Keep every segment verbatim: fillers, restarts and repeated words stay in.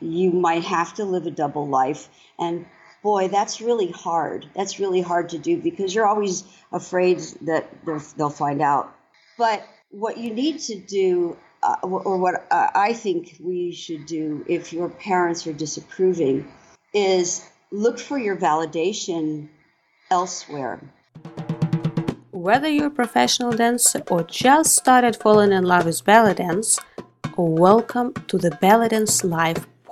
you might have to live a double life. And boy, that's really hard. That's really hard to do because you're always afraid that they'll find out. But what you need to do, uh, or what uh, I think we should do if your parents are disapproving, is look for your validation elsewhere. Whether you're a professional dancer or just started falling in love with belly dance, welcome to the Belly Dance Live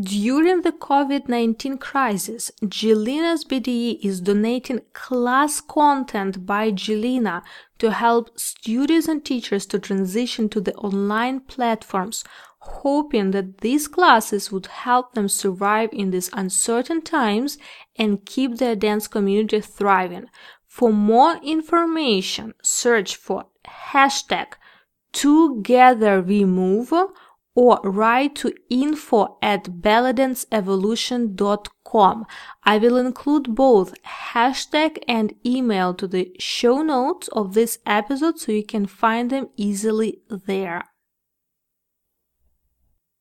During the covid nineteen crisis, Jelena's B D E is donating class content by Jelena to help students and teachers to transition to the online platforms, hoping that these classes would help them survive in these uncertain times and keep their dance community thriving. For more information, search for hashtag TogetherWeMove or write to info at baladinsevolution dot com. I will include both hashtag and email to the show notes of this episode so you can find them easily there.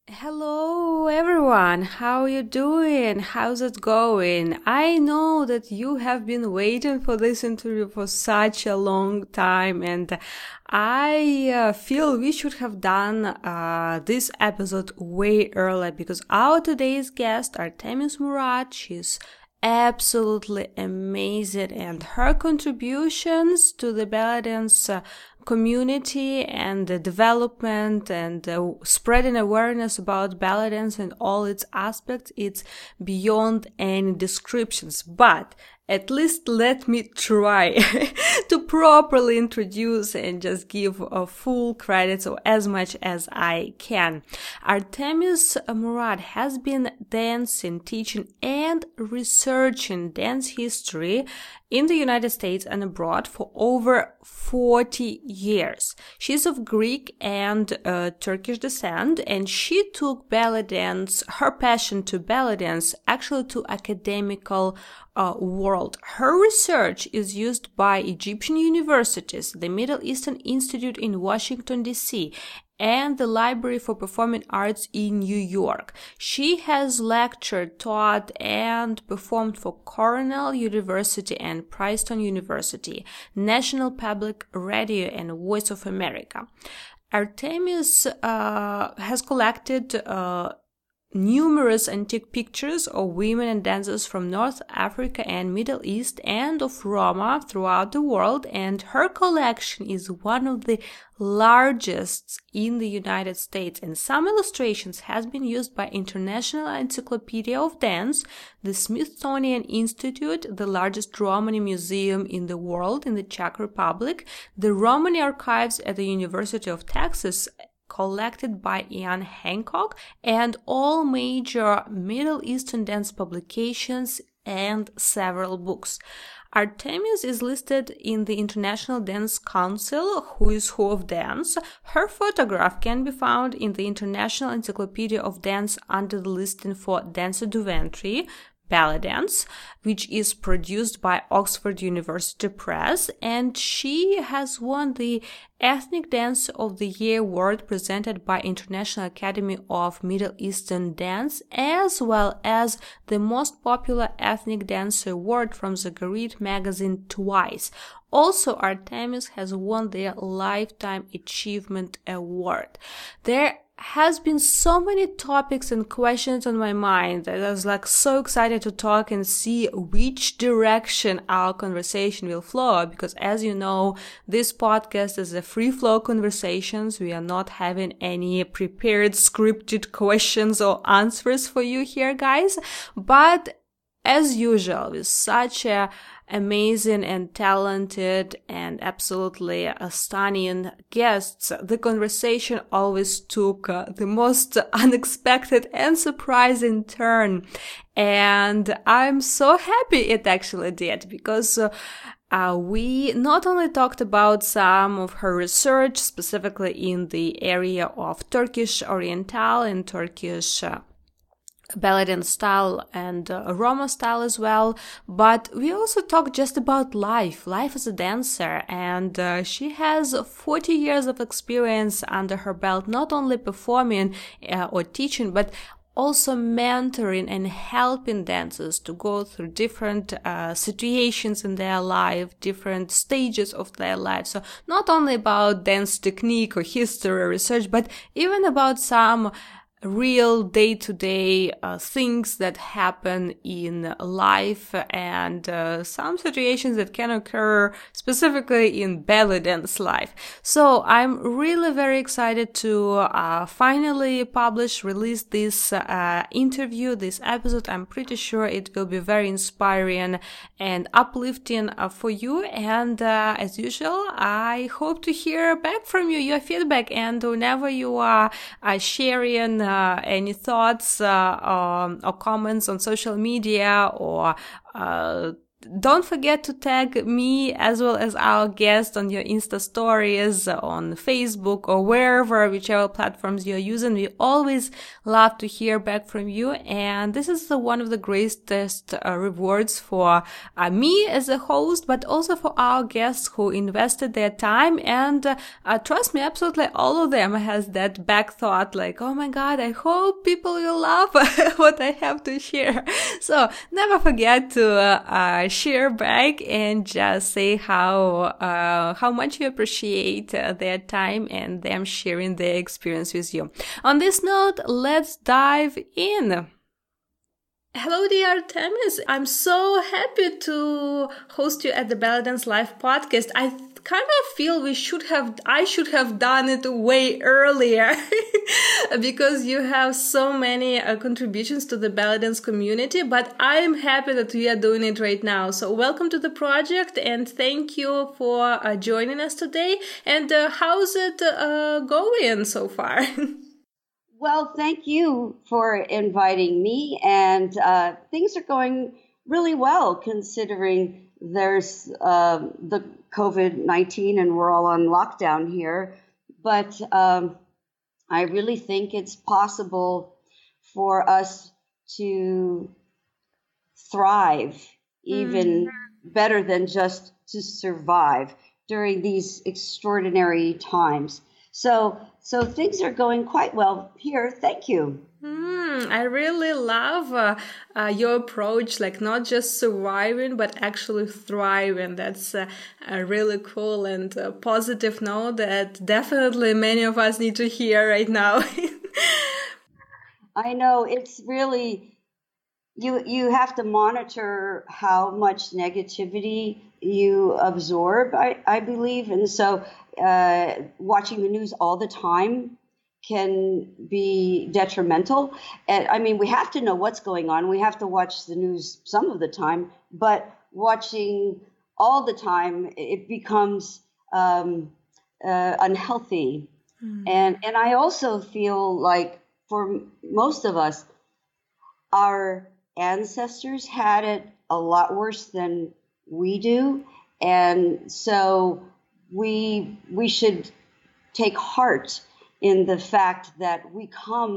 Hello everyone, how are you doing? How's it going? I know that you have been waiting for this interview for such a long time, and I uh, feel we should have done uh, this episode way earlier because our today's guest, Artemis Mourat, she's absolutely amazing, and her contributions to the belly dance uh, community and the development and uh, spreading awareness about belly dance and all its aspects, it's beyond any descriptions. But at least let me try to properly introduce and just give a full credit, so as much as I can. Artemis Mourat has been dancing, teaching and researching dance history in the United States and abroad for over forty years. She's of Greek and uh, Turkish descent, and she took belly dance, her passion to belly dance, actually to academical uh, world. Her research is used by Egyptian universities, the Middle Eastern Institute in Washington, D C, and the Library for Performing Arts in New York. She has lectured, taught, and performed for Cornell University and Princeton University, National Public Radio, and Voice of America. Artemis uh, has collected uh, numerous antique pictures of women and dancers from North Africa and Middle East and of Roma throughout the world, and her collection is one of the largest in the United States, and some illustrations has been used by International Encyclopedia of Dance, the Smithsonian Institute, the largest Romani museum in the world in the Czech Republic, the Romani archives at the University of Texas, collected by Ian Hancock, and all major Middle Eastern dance publications and several books. Artemis is listed in the International Dance Council, Who is Who of Dance. Her photograph can be found in the International Encyclopedia of Dance under the listing for Dancer Du Ventre, Baladins, which is produced by Oxford University Press, and she has won the Ethnic Dance of the Year award presented by International Academy of Middle Eastern Dance, as well as the Most Popular Ethnic Dance award from the Gareed Magazine twice. Also, Artemis has won their Lifetime Achievement Award. There has been so many topics and questions on my mind that I was like so excited to talk and see which direction our conversation will flow, because as you know, this podcast is a free flow conversations. We are not having any prepared scripted questions or answers for you here, guys, but as usual, with such a amazing and talented and absolutely stunning guests, the conversation always took uh, the most unexpected and surprising turn. And I'm so happy it actually did, because uh, Uh, we not only talked about some of her research, specifically in the area of Turkish Oriental and Turkish uh, Baladin style and uh, Roma style as well, but we also talked just about life, life as a dancer, and uh, she has forty years of experience under her belt, not only performing uh, or teaching, but also mentoring and helping dancers to go through different uh, situations in their life, different stages of their life. So not only about dance technique or history or research, but even about some real day-to-day uh, things that happen in life and uh, some situations that can occur specifically in belly dance life. So I'm really very excited to uh, finally publish, release this uh, interview, this episode. I'm pretty sure it will be very inspiring and uplifting uh, for you. And uh, as usual, I hope to hear back from you, your feedback. And whenever you are uh, sharing Uh, any thoughts uh, um, or comments on social media, or uh, don't forget to tag me as well as our guest on your Insta stories, on Facebook, or wherever, whichever platforms you're using. We always love to hear back from you, and this is the, one of the greatest uh, rewards for uh, me as a host, but also for our guests who invested their time. And uh, uh, trust me, absolutely all of them has that back thought like, oh my God, I hope people will love what I have to share. So never forget to uh, uh, share back and just say how uh, how much you appreciate uh, their time and them sharing their experience with you. On this note, let's dive in. Hello, dear Artemis. I'm so happy to host you at the Baladins Live podcast. I kind of feel we should have, I should have done it way earlier because you have so many uh, contributions to the Baladins community, but I'm happy that we are doing it right now. So welcome to the project and thank you for uh, joining us today. And uh, how's it uh, going so far? Well, thank you for inviting me, and uh, things are going really well considering there's uh, the covid nineteen and we're all on lockdown here. But um, I really think it's possible for us to thrive even mm-hmm. better than just to survive during these extraordinary times. So so things are going quite well here. Thank you. Mm, I really love uh, uh, your approach, like not just surviving, but actually thriving. That's uh, a really cool and uh, positive note that definitely many of us need to hear right now. I know it's really, you, you have to monitor how much negativity you absorb, I, I believe. And so uh, watching the news all the time can be detrimental. And I mean, we have to know what's going on. We have to watch the news some of the time, but watching all the time, it becomes um, uh, unhealthy. Mm. And, and I also feel like for most of us, our ancestors had it a lot worse than we do, and so we we should take heart in the fact that we come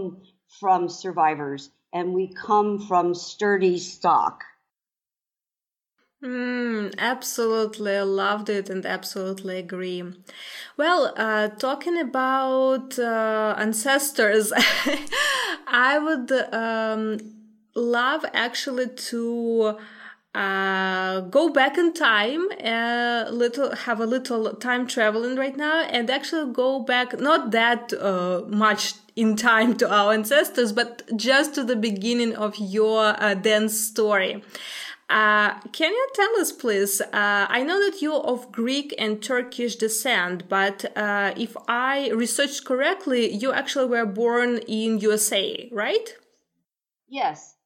from survivors and we come from sturdy stock. Mm, absolutely loved it and absolutely agree. Well, uh, talking about uh, ancestors, I would um, love actually to uh go back in time a uh, little, have a little time traveling right now, and actually go back not that uh, much in time to our ancestors, but just to the beginning of your uh, dance story. Uh, can you tell us, please? Uh, I know that you're of Greek and Turkish descent, but uh, if I researched correctly, you actually were born in U S A, right? Yes.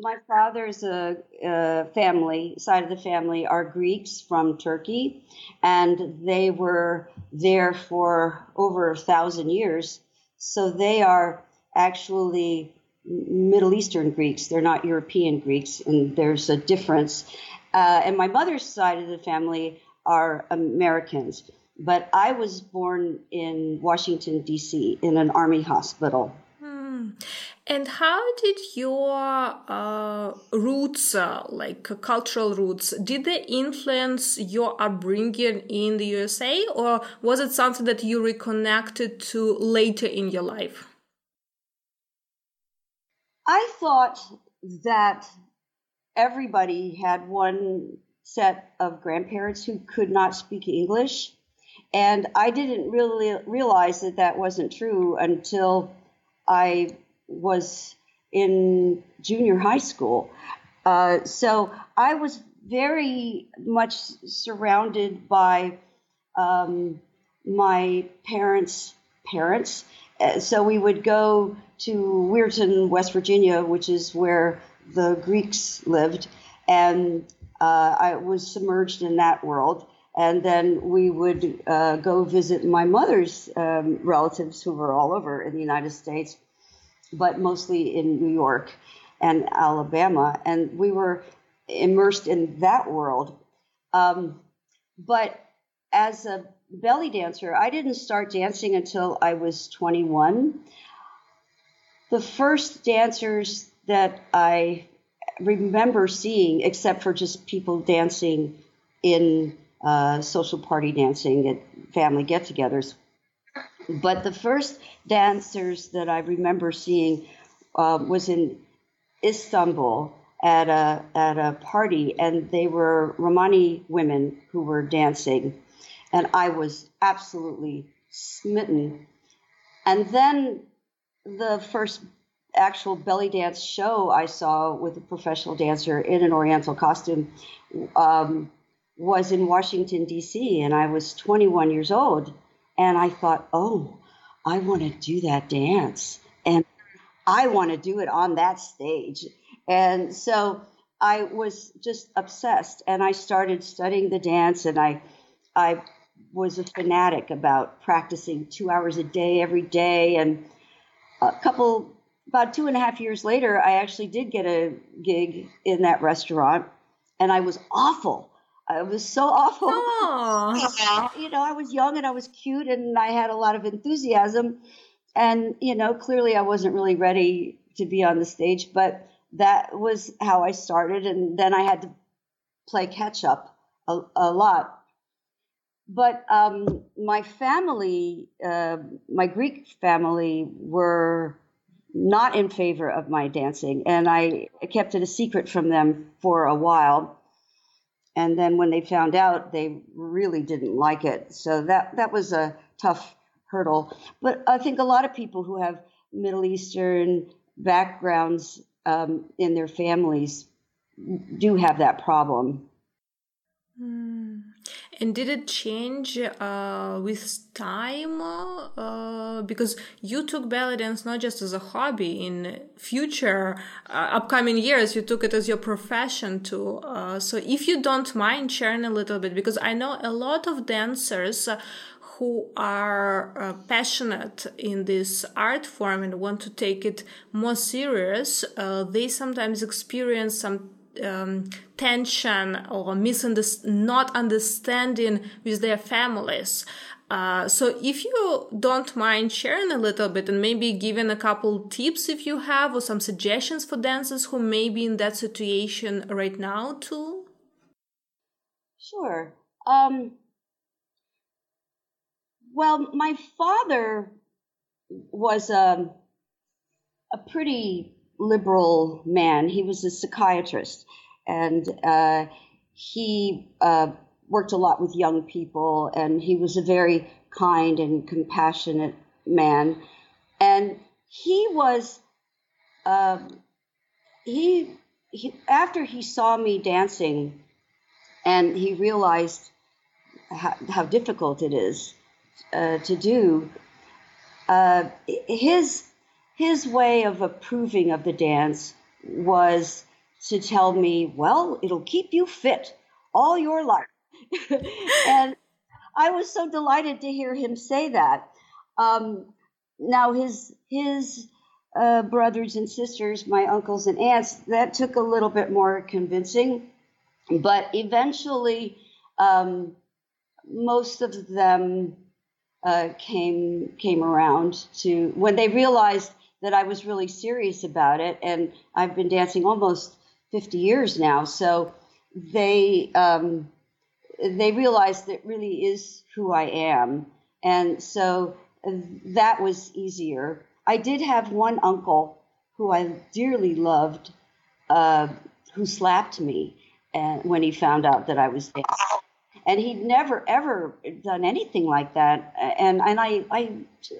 My father's uh, uh, family, side of the family, are Greeks from Turkey, and they were there for over a thousand years. So they are actually Middle Eastern Greeks. They're not European Greeks, and there's a difference. Uh, and my mother's side of the family are Americans. But I was born in Washington, D C, in an army hospital. Hmm. And how did your uh, roots, uh, like cultural roots, did they influence your upbringing in the U S A, or was it something that you reconnected to later in your life? I thought that everybody had one set of grandparents who could not speak English, and I didn't really realize that that wasn't true until I was in junior high school. Uh, so I was very much surrounded by um, my parents' parents. So we would go to Weirton, West Virginia, which is where the Greeks lived, and uh, I was submerged in that world. And then we would uh, go visit my mother's um, relatives who were all over in the United States, but mostly in New York and Alabama. And we were immersed in that world. Um, but as a belly dancer, I didn't start dancing until I was twenty-one. The first dancers that I remember seeing, except for just people dancing in uh, social party dancing at family get-togethers, but the first dancers that I remember seeing uh, was in Istanbul at a at a party, and they were Romani women who were dancing, and I was absolutely smitten. And then the first actual belly dance show I saw with a professional dancer in an Oriental costume um, was in Washington, D C, and I was twenty-one years old. And I thought, oh, I want to do that dance. And I want to do it on that stage. And so I was just obsessed. And I started studying the dance. And I I was a fanatic about practicing two hours a day every day. And a couple, about two and a half years later, I actually did get a gig in that restaurant. And I was awful. I was so awful. Oh. You know, I was young and I was cute and I had a lot of enthusiasm. And, you know, clearly I wasn't really ready to be on the stage, but that was how I started. And then I had to play catch up a, a lot. But um, my family, uh, my Greek family, were not in favor of my dancing. And I kept it a secret from them for a while. And then when they found out, they really didn't like it. So that, that was a tough hurdle. But I think a lot of people who have Middle Eastern backgrounds um, in their families do have that problem. Mm. And did it change uh, with time? Uh, because you took belly dance not just as a hobby. In future, uh, upcoming years, you took it as your profession too. Uh, so if you don't mind sharing a little bit, because I know a lot of dancers uh, who are uh, passionate in this art form and want to take it more serious, uh, they sometimes experience some Um, tension or misunderst- not understanding with their families. Uh, so if you don't mind sharing a little bit and maybe giving a couple tips if you have, or some suggestions for dancers who may be in that situation right now too. Sure. Um, well, my father was a, a pretty liberal man. He was a psychiatrist, and uh, he uh, worked a lot with young people, and he was a very kind and compassionate man. And he was, uh, he, he, after he saw me dancing, and he realized how, how difficult it is uh, to do, uh, his His way of approving of the dance was to tell me, well, it'll keep you fit all your life. And I was so delighted to hear him say that. Um, now, his his uh, brothers and sisters, my uncles and aunts, that took a little bit more convincing. But eventually, um, most of them uh, came came around to when they realized that I was really serious about it. And I've been dancing almost fifty years now. So they um, they realized that really is who I am. And so that was easier. I did have one uncle who I dearly loved, uh, who slapped me and when he found out that I was dancing. And he'd never, ever done anything like that. And and I, I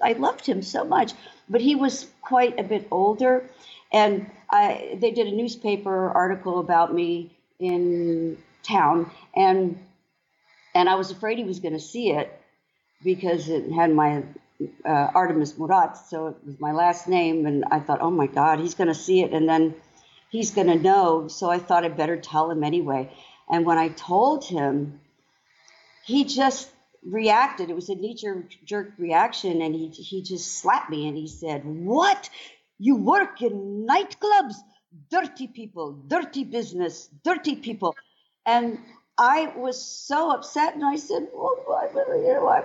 I loved him so much. But he was quite a bit older. And I they did a newspaper article about me in town. And and I was afraid he was going to see it because it had my uh, Artemis Mourat. So it was my last name. And I thought, oh, my God, he's going to see it. And then he's going to know. So I thought I'd better tell him anyway. And when I told him, he just reacted. It was a knee-jerk reaction, and he he just slapped me, and he said, "What? You work in nightclubs? Dirty people, dirty business, dirty people." And I was so upset, and I said, "Well, I, you know, I,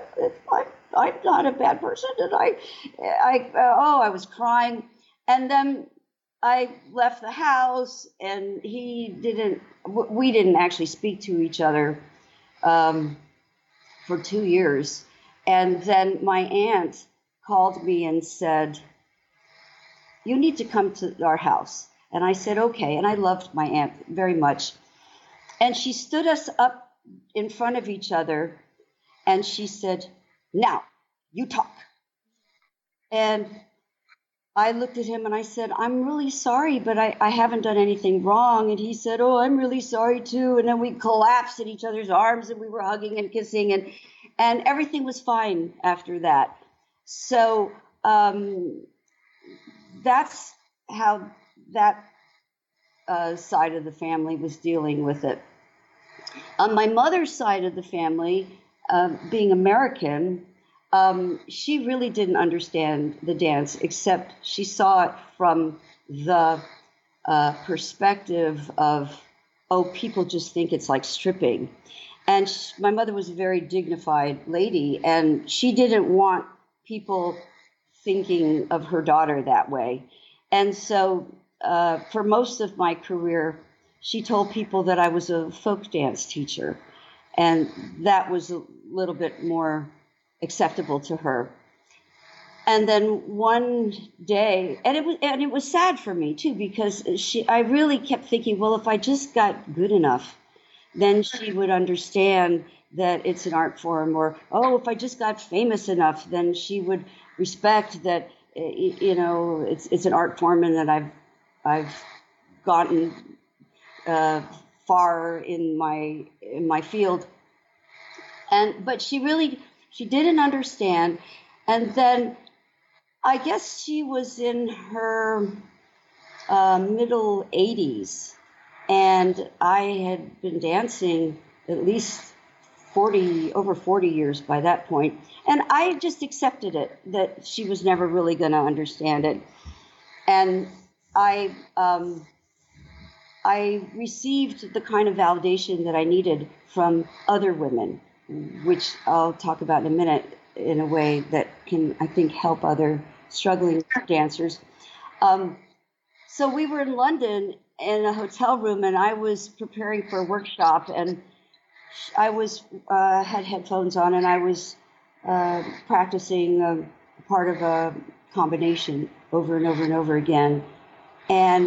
I, I'm not a bad person," and I, I, oh, I was crying, and then I left the house, and he didn't. We didn't actually speak to each other. Um, for two years. And then my aunt called me and said, "You need to come to our house." And I said, okay. And I loved my aunt very much. And she stood us up in front of each other and she said, "Now you talk." And I looked at him and I said, "I'm really sorry, but I, I haven't done anything wrong." And he said, "Oh, I'm really sorry too." And then we collapsed in each other's arms and we were hugging and kissing, and, and everything was fine after that. So um, that's how that uh, side of the family was dealing with it. On my mother's side of the family, uh, being American, Um, she really didn't understand the dance, except she saw it from the uh, perspective of, oh, people just think it's like stripping. And she, my mother was a very dignified lady, and she didn't want people thinking of her daughter that way. And so uh, for most of my career, she told people that I was a folk dance teacher, and that was a little bit more acceptable to her. And then one day, and it was and it was sad for me too, because she I really kept thinking, well, if I just got good enough, then she would understand that it's an art form. Or, oh, if I just got famous enough, then she would respect that, you know, it's it's an art form and that I've I've gotten uh, far in my in my field. And but she really She didn't understand. And then I guess she was in her uh, middle eighties. And I had been dancing at least forty, over forty years by that point. And I just accepted it, that she was never really going to understand it. And I, um, I received the kind of validation that I needed from other women, which I'll talk about in a minute, in a way that can, I think, help other struggling dancers. Um, so we were in London in a hotel room, and I was preparing for a workshop, and I was uh, had headphones on, and I was uh, practicing a part of a combination over and over and over again. And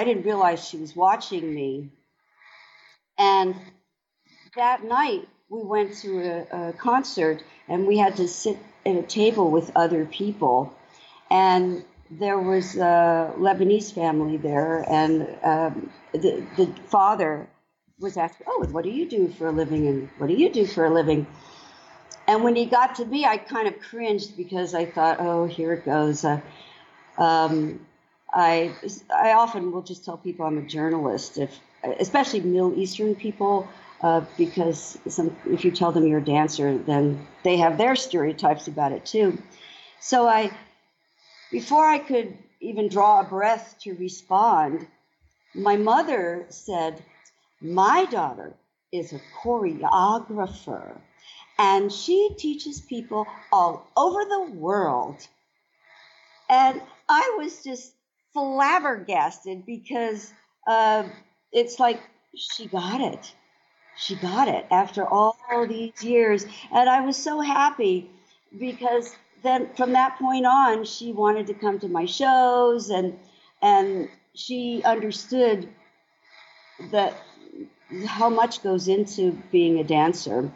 I didn't realize she was watching me. And that night, we went to a, a concert, and we had to sit at a table with other people. And there was a Lebanese family there, and um, the, the father was asking, "Oh, what do you do for a living? And what do you do for a living?" And when he got to me, I kind of cringed because I thought, "Oh, here it goes." Uh, um, I, I often will just tell people I'm a journalist, if especially Middle Eastern people, uh, because some, if you tell them you're a dancer, then they have their stereotypes about it too. So I, before I could even draw a breath to respond, my mother said, "My daughter is a choreographer, and she teaches people all over the world." And I was just flabbergasted because uh, it's like she got it. She got it after all these years. And I was so happy because then from that point on, she wanted to come to my shows, and and she understood that how much goes into being a dancer.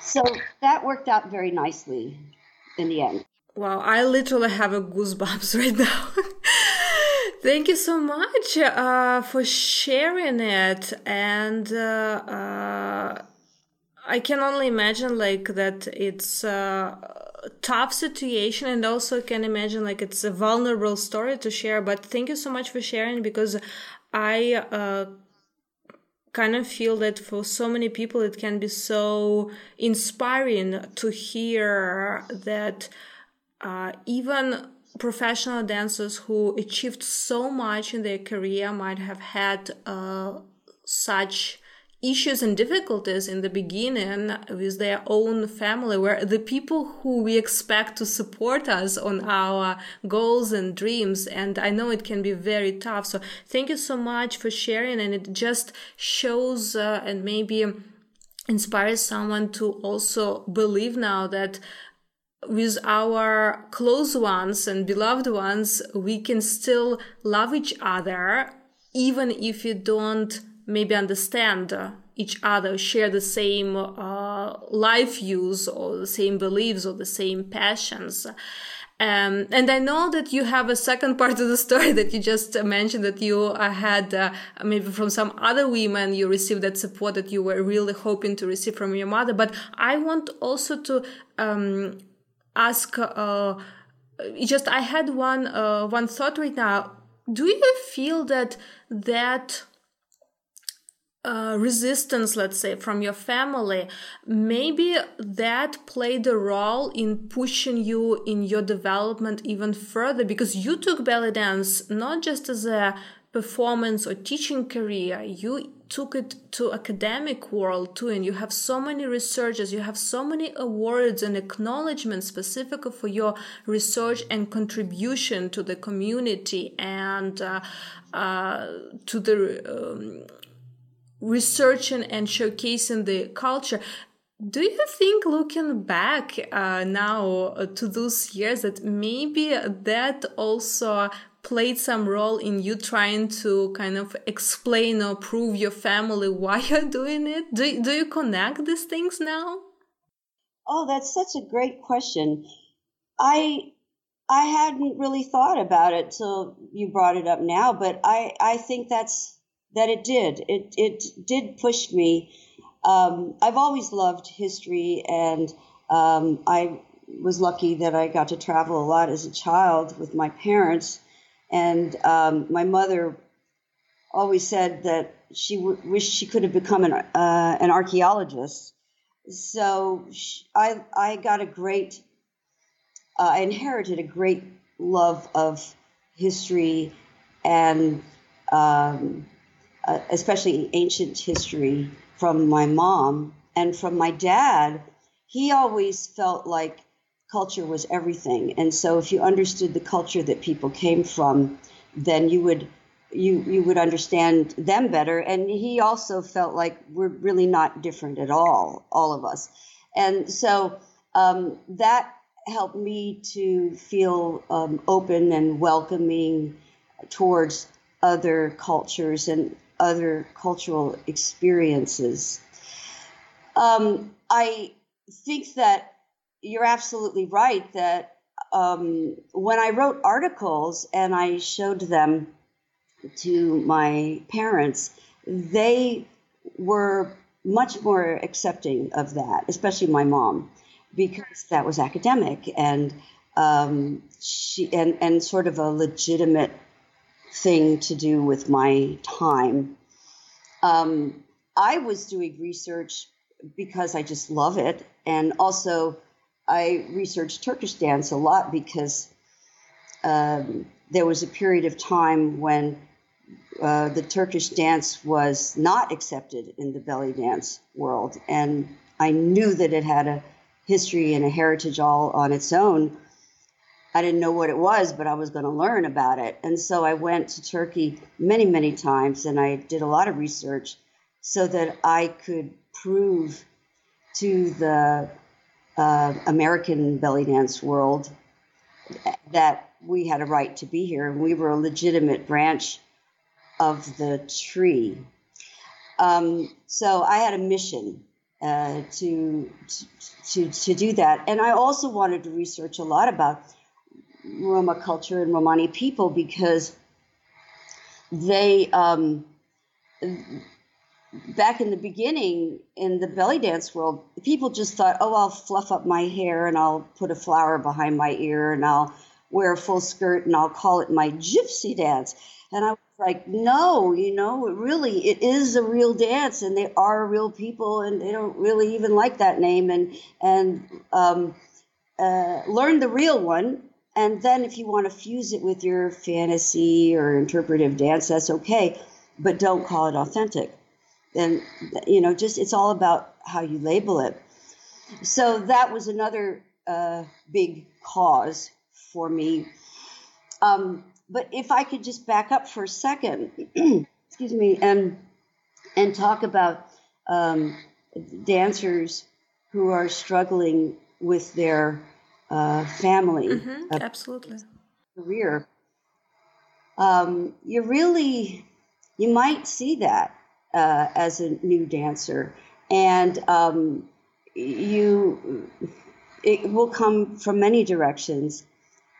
So that worked out very nicely in the end. Wow, I literally have a goosebumps right now. Thank you so much uh, for sharing it. And uh, uh, I can only imagine like that it's uh, a tough situation, and also can imagine like it's a vulnerable story to share. But thank you so much for sharing, because I uh, kind of feel that for so many people it can be so inspiring to hear that Uh, even professional dancers who achieved so much in their career might have had uh, such issues and difficulties in the beginning with their own family, where the people who we expect to support us on our goals and dreams. And I know it can be very tough. So thank you so much for sharing. And it just shows uh, and maybe inspires someone to also believe now that with our close ones and beloved ones, we can still love each other, even if you don't maybe understand each other, share the same uh, life views or the same beliefs or the same passions. Um, and I know that you have a second part of the story that you just mentioned, that you uh, had uh, maybe from some other women, you received that support that you were really hoping to receive from your mother. But I want also to um, ask, uh, just I had one uh, one thought right now. Do you feel that that uh, resistance, let's say, from your family, maybe that played a role in pushing you in your development even further? Because you took belly dance not just as a performance or teaching career, you took it to academic world too, and you have so many researchers, you have so many awards and acknowledgments specific for your research and contribution to the community and uh, uh, to the um, researching and showcasing the culture. Do you think, looking back uh, now to those years, that maybe that also played some role in you trying to kind of explain or prove your family why you're doing it? Do, do you connect these things now? Oh, that's such a great question. I I hadn't really thought about it till you brought it up now, but I, I think that's that it did. It it did push me. Um, I've always loved history, and um, I was lucky that I got to travel a lot as a child with my parents. And um, my mother always said that she w- wished she could have become an uh, an archaeologist. So she, I I got a great, uh, I inherited a great love of history, and um, uh, especially ancient history from my mom. And from my dad, he always felt like culture was everything. And so if you understood the culture that people came from, then you would you you would understand them better. And he also felt like we're really not different at all, all of us. And so um, that helped me to feel um, open and welcoming towards other cultures and other cultural experiences. Um, I think that you're absolutely right that um, when I wrote articles and I showed them to my parents, they were much more accepting of that, especially my mom, because that was academic. And um, she and, and sort of a legitimate thing to do with my time. Um, I was doing research because I just love it. And also I researched Turkish dance a lot because um, there was a period of time when uh, the Turkish dance was not accepted in the belly dance world. And I knew that it had a history and a heritage all on its own. I didn't know what it was, but I was going to learn about it. And so I went to Turkey many, many times, and I did a lot of research so that I could prove to the uh, American belly dance world that we had a right to be here, and we were a legitimate branch of the tree. Um, so I had a mission uh, to, to, to do that. And I also wanted to research a lot about Roma culture and Romani people, because they, um, back in the beginning in the belly dance world, people just thought, oh, I'll fluff up my hair and I'll put a flower behind my ear and I'll wear a full skirt and I'll call it my gypsy dance. And I was like, no, you know, it really, it is a real dance, and they are real people, and they don't really even like that name, and, and um, uh, learn the real one. And then if you want to fuse it with your fantasy or interpretive dance, that's okay, but don't call it authentic. And, you know, just it's all about how you label it. So that was another uh, big cause for me. Um, but if I could just back up for a second, excuse me, and and talk about um, dancers who are struggling with their Uh, family, mm-hmm, uh, absolutely, career. Um, you really, you might see that uh, as a new dancer, and um, you, it will come from many directions.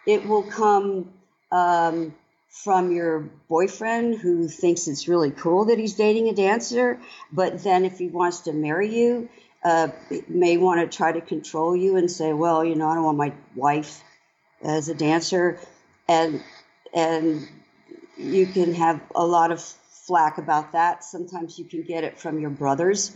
It will come um, from your boyfriend who thinks it's really cool that he's dating a dancer, but then if he wants to marry you, Uh, may want to try to control you and say, well, you know, I don't want my wife as a dancer. And and you can have a lot of flack about that. Sometimes you can get it from your brothers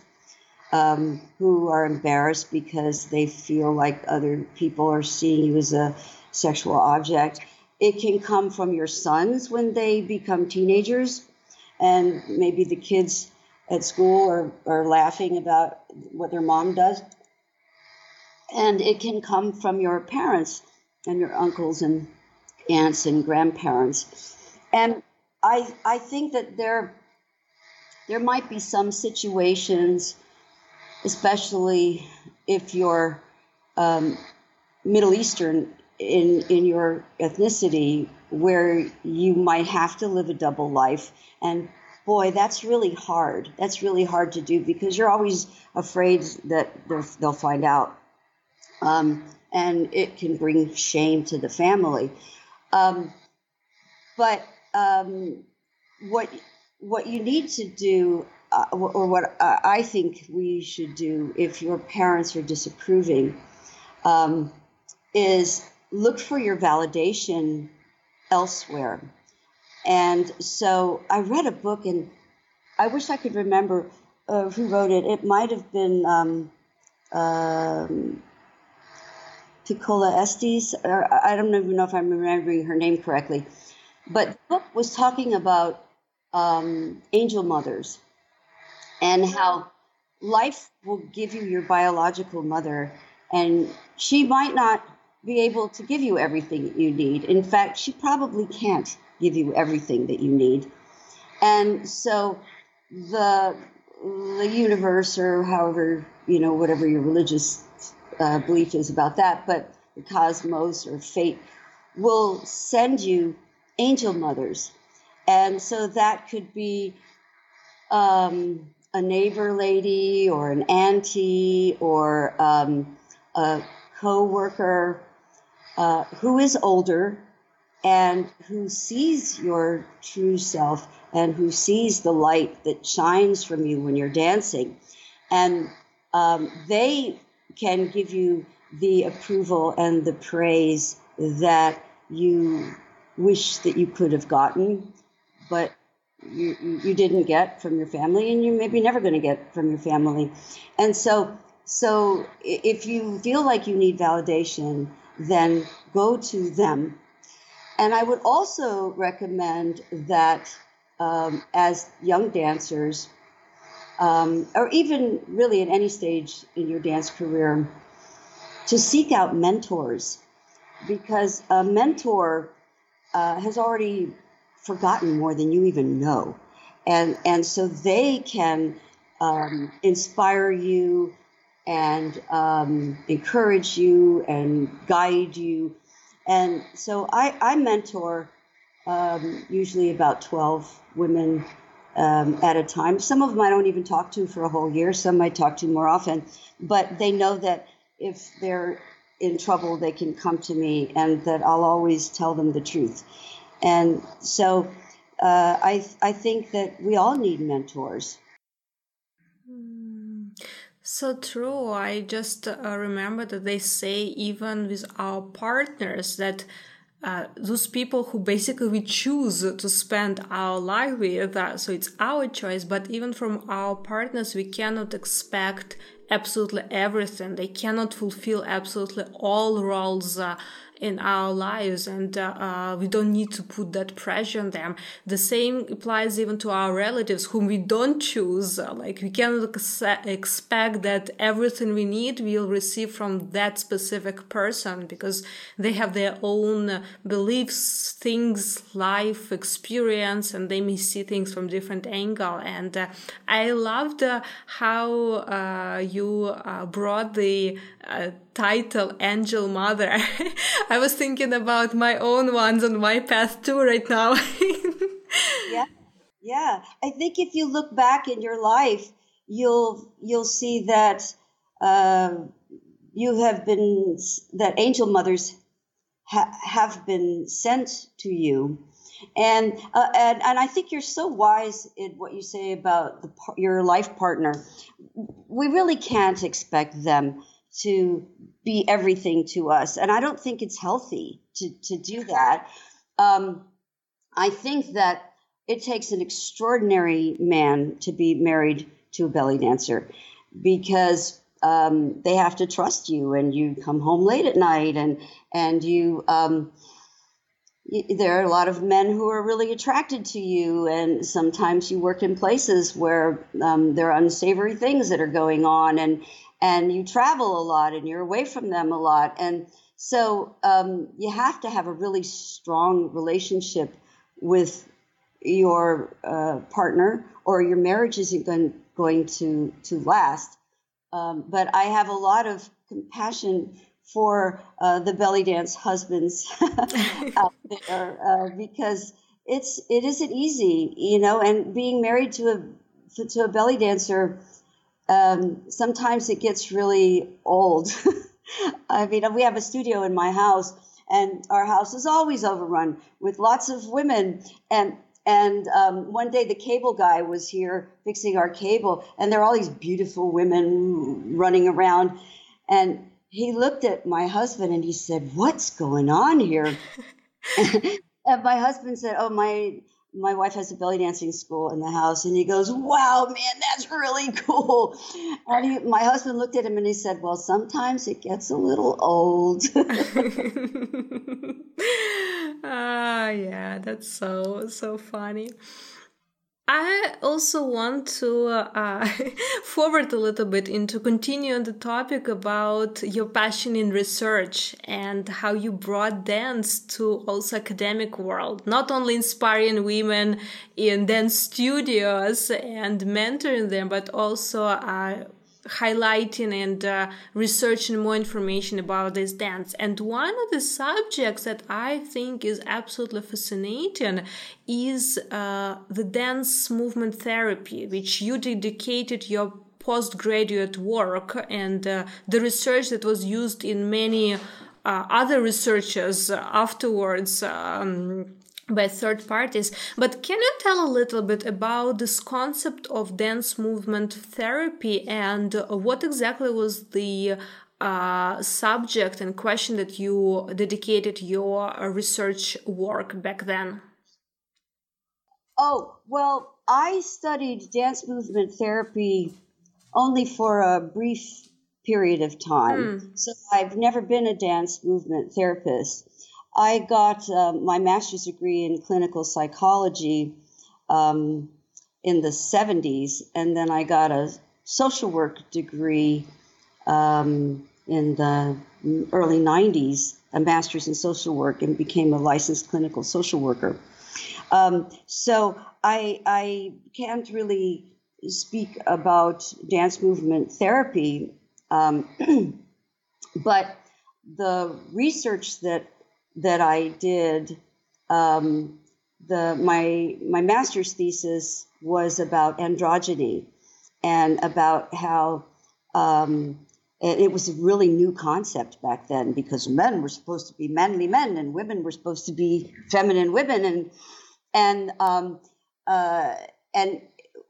um, who are embarrassed because they feel like other people are seeing you as a sexual object. It can come from your sons when they become teenagers, and maybe the kids at school or, or laughing about what their mom does. And it can come from your parents and your uncles and aunts and grandparents. And I I think that there, there might be some situations, especially if you're um, Middle Eastern in, in your ethnicity, where you might have to live a double life. And boy, that's really hard. That's really hard to do because you're always afraid that they'll find out. Um, and it can bring shame to the family. Um, but um, what what you need to do, uh, or what I think we should do if your parents are disapproving, um, is look for your validation elsewhere. And so I read a book, and I wish I could remember uh, who wrote it. It might have been um, um, Piccola Estes, or I don't even know if I'm remembering her name correctly. But the book was talking about um, angel mothers and how life will give you your biological mother, and she might not be able to give you everything you need. In fact, she probably can't give you everything that you need. And so the the universe, or however, you know, whatever your religious uh, belief is about that, but the cosmos or fate will send you angel mothers. And so that could be um, a neighbor lady or an auntie or um, a co-worker uh, who is older and who sees your true self and who sees the light that shines from you when you're dancing. And um, they can give you the approval and the praise that you wish that you could have gotten, but you, you didn't get from your family, and you're maybe never going to get from your family. And so, so if you feel like you need validation, then go to them. And I would also recommend that um, as young dancers, um, or even really at any stage in your dance career, to seek out mentors, because a mentor uh, has already forgotten more than you even know. And, and so they can um, inspire you and um, encourage you and guide you. And so I, I mentor um, usually about twelve women um, at a time. Some of them I don't even talk to for a whole year. Some I talk to more often, but they know that if they're in trouble, they can come to me, and that I'll always tell them the truth. And so uh, I I think that we all need mentors. So true. I just uh, remember that they say even with our partners that uh, those people who basically we choose to spend our life with, uh, so it's our choice, but even from our partners we cannot expect absolutely everything. They cannot fulfill absolutely all roles uh, in our lives, and uh, uh, we don't need to put that pressure on them. The same applies even to our relatives whom we don't choose. Uh, like we cannot ex- expect that everything we need we'll receive from that specific person, because they have their own beliefs, things, life experience, and they may see things from different angle. And uh, I loved uh, how uh, you uh, brought the uh, title Angel Mother. I was thinking about my own ones on my path too right now. yeah, yeah. I think if you look back in your life, you'll you'll see that uh, you have been that angel mothers ha- have been sent to you, and uh, and and I think you're so wise in what you say about the, your life partner. We really can't expect them to be everything to us. And I don't think it's healthy to, to do that. Um, I think that it takes an extraordinary man to be married to a belly dancer, because um, they have to trust you, and you come home late at night, and, and you, um, you, there are a lot of men who are really attracted to you. And sometimes you work in places where um, there are unsavory things that are going on, and, and you travel a lot, and you're away from them a lot. And so um, you have to have a really strong relationship with your uh, partner, or your marriage isn't going, going to, to last. Um, but I have a lot of compassion for uh, the belly dance husbands out there, uh, because it's it isn't easy, you know, and being married to a, to a belly dancer, Um, sometimes it gets really old. I mean, we have a studio in my house, and our house is always overrun with lots of women. And and um, one day the cable guy was here fixing our cable, and there are all these beautiful women running around. And he looked at my husband and he said, "What's going on here?" And my husband said, "Oh, my... My wife has a belly dancing school in the house." And he goes, "Wow, man, that's really cool." And he, my husband looked at him and he said, "Well, sometimes it gets a little old." Ah, yeah, that's so, so funny. I also want to uh, forward a little bit into continue on the topic about your passion in research and how you brought dance to also academic world, not only inspiring women in dance studios and mentoring them, but also uh, highlighting and uh, researching more information about this dance. And one of the subjects that I think is absolutely fascinating is uh, the dance movement therapy, which you dedicated your postgraduate work, and uh, the research that was used in many uh, other researchers afterwards um, by third parties. But can you tell a little bit about this concept of dance movement therapy, and what exactly was the uh, subject and question that you dedicated your research work back then? Oh, well, I studied dance movement therapy only for a brief period of time. Mm. So I've never been a dance movement therapist. I got uh, my master's degree in clinical psychology um, in the seventies, and then I got a social work degree um, in the early nineties, a master's in social work, and became a licensed clinical social worker. Um, so I, I can't really speak about dance movement therapy, um, but the research that that I did, um, the my my master's thesis was about androgyny and about how um, it, it was a really new concept back then, because men were supposed to be manly men and women were supposed to be feminine women, and and um, uh, and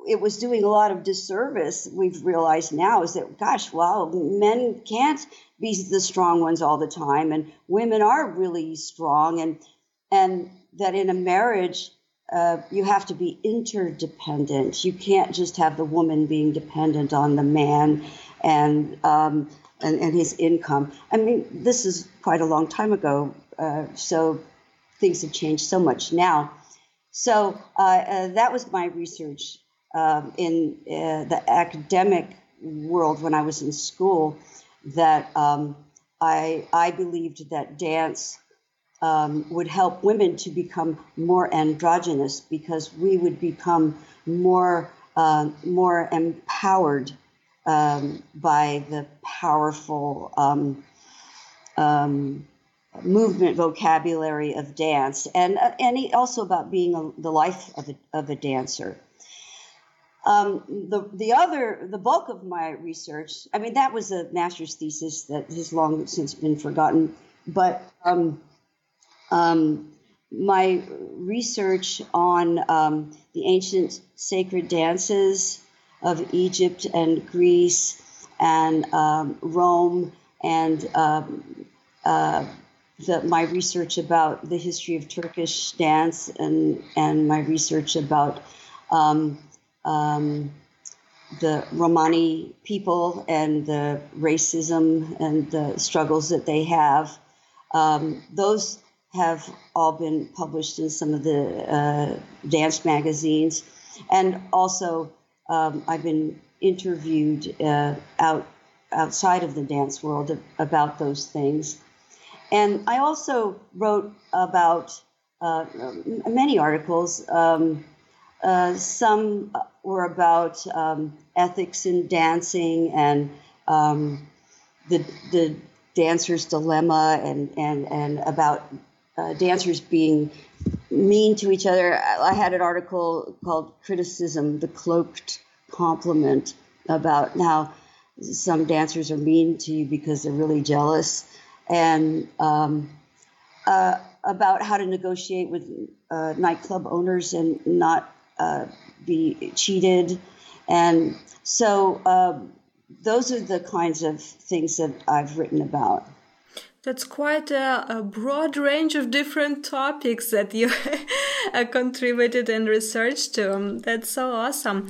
it was doing a lot of disservice. We've realized now is that, gosh, wow, men can't be the strong ones all the time, and women are really strong, and and that in a marriage, uh, you have to be interdependent. You can't just have the woman being dependent on the man and um, and, and his income. I mean, this is quite a long time ago, uh, so things have changed so much now. So uh, uh, that was my research um, in uh, the academic world when I was in school. That um, I I believed that dance um, would help women to become more androgynous, because we would become more uh, more empowered um, by the powerful um, um, movement vocabulary of dance, and uh, and also about being a, the life of a, of a dancer. Um, the the other the bulk of my research, I mean, that was a master's thesis that has long since been forgotten. But um, um, my research on um, the ancient sacred dances of Egypt and Greece and um, Rome, and um, uh, the, my research about the history of Turkish dance, and and my research about um, Um, the Romani people and the racism and the struggles that they have. Um, those have all been published in some of the uh, dance magazines. And also, um, I've been interviewed uh, out outside of the dance world about those things. And I also wrote about uh, many articles. Um, uh, some... were about um, ethics in dancing and um, the the dancer's dilemma, and and and about uh, dancers being mean to each other. I had an article called "Criticism: The Cloaked Compliment," about how some dancers are mean to you because they're really jealous, and um, uh, about how to negotiate with uh, nightclub owners and not Uh, be cheated. And so uh, those are the kinds of things that I've written about. That's quite a, a broad range of different topics that you contributed and researched to. That's so awesome.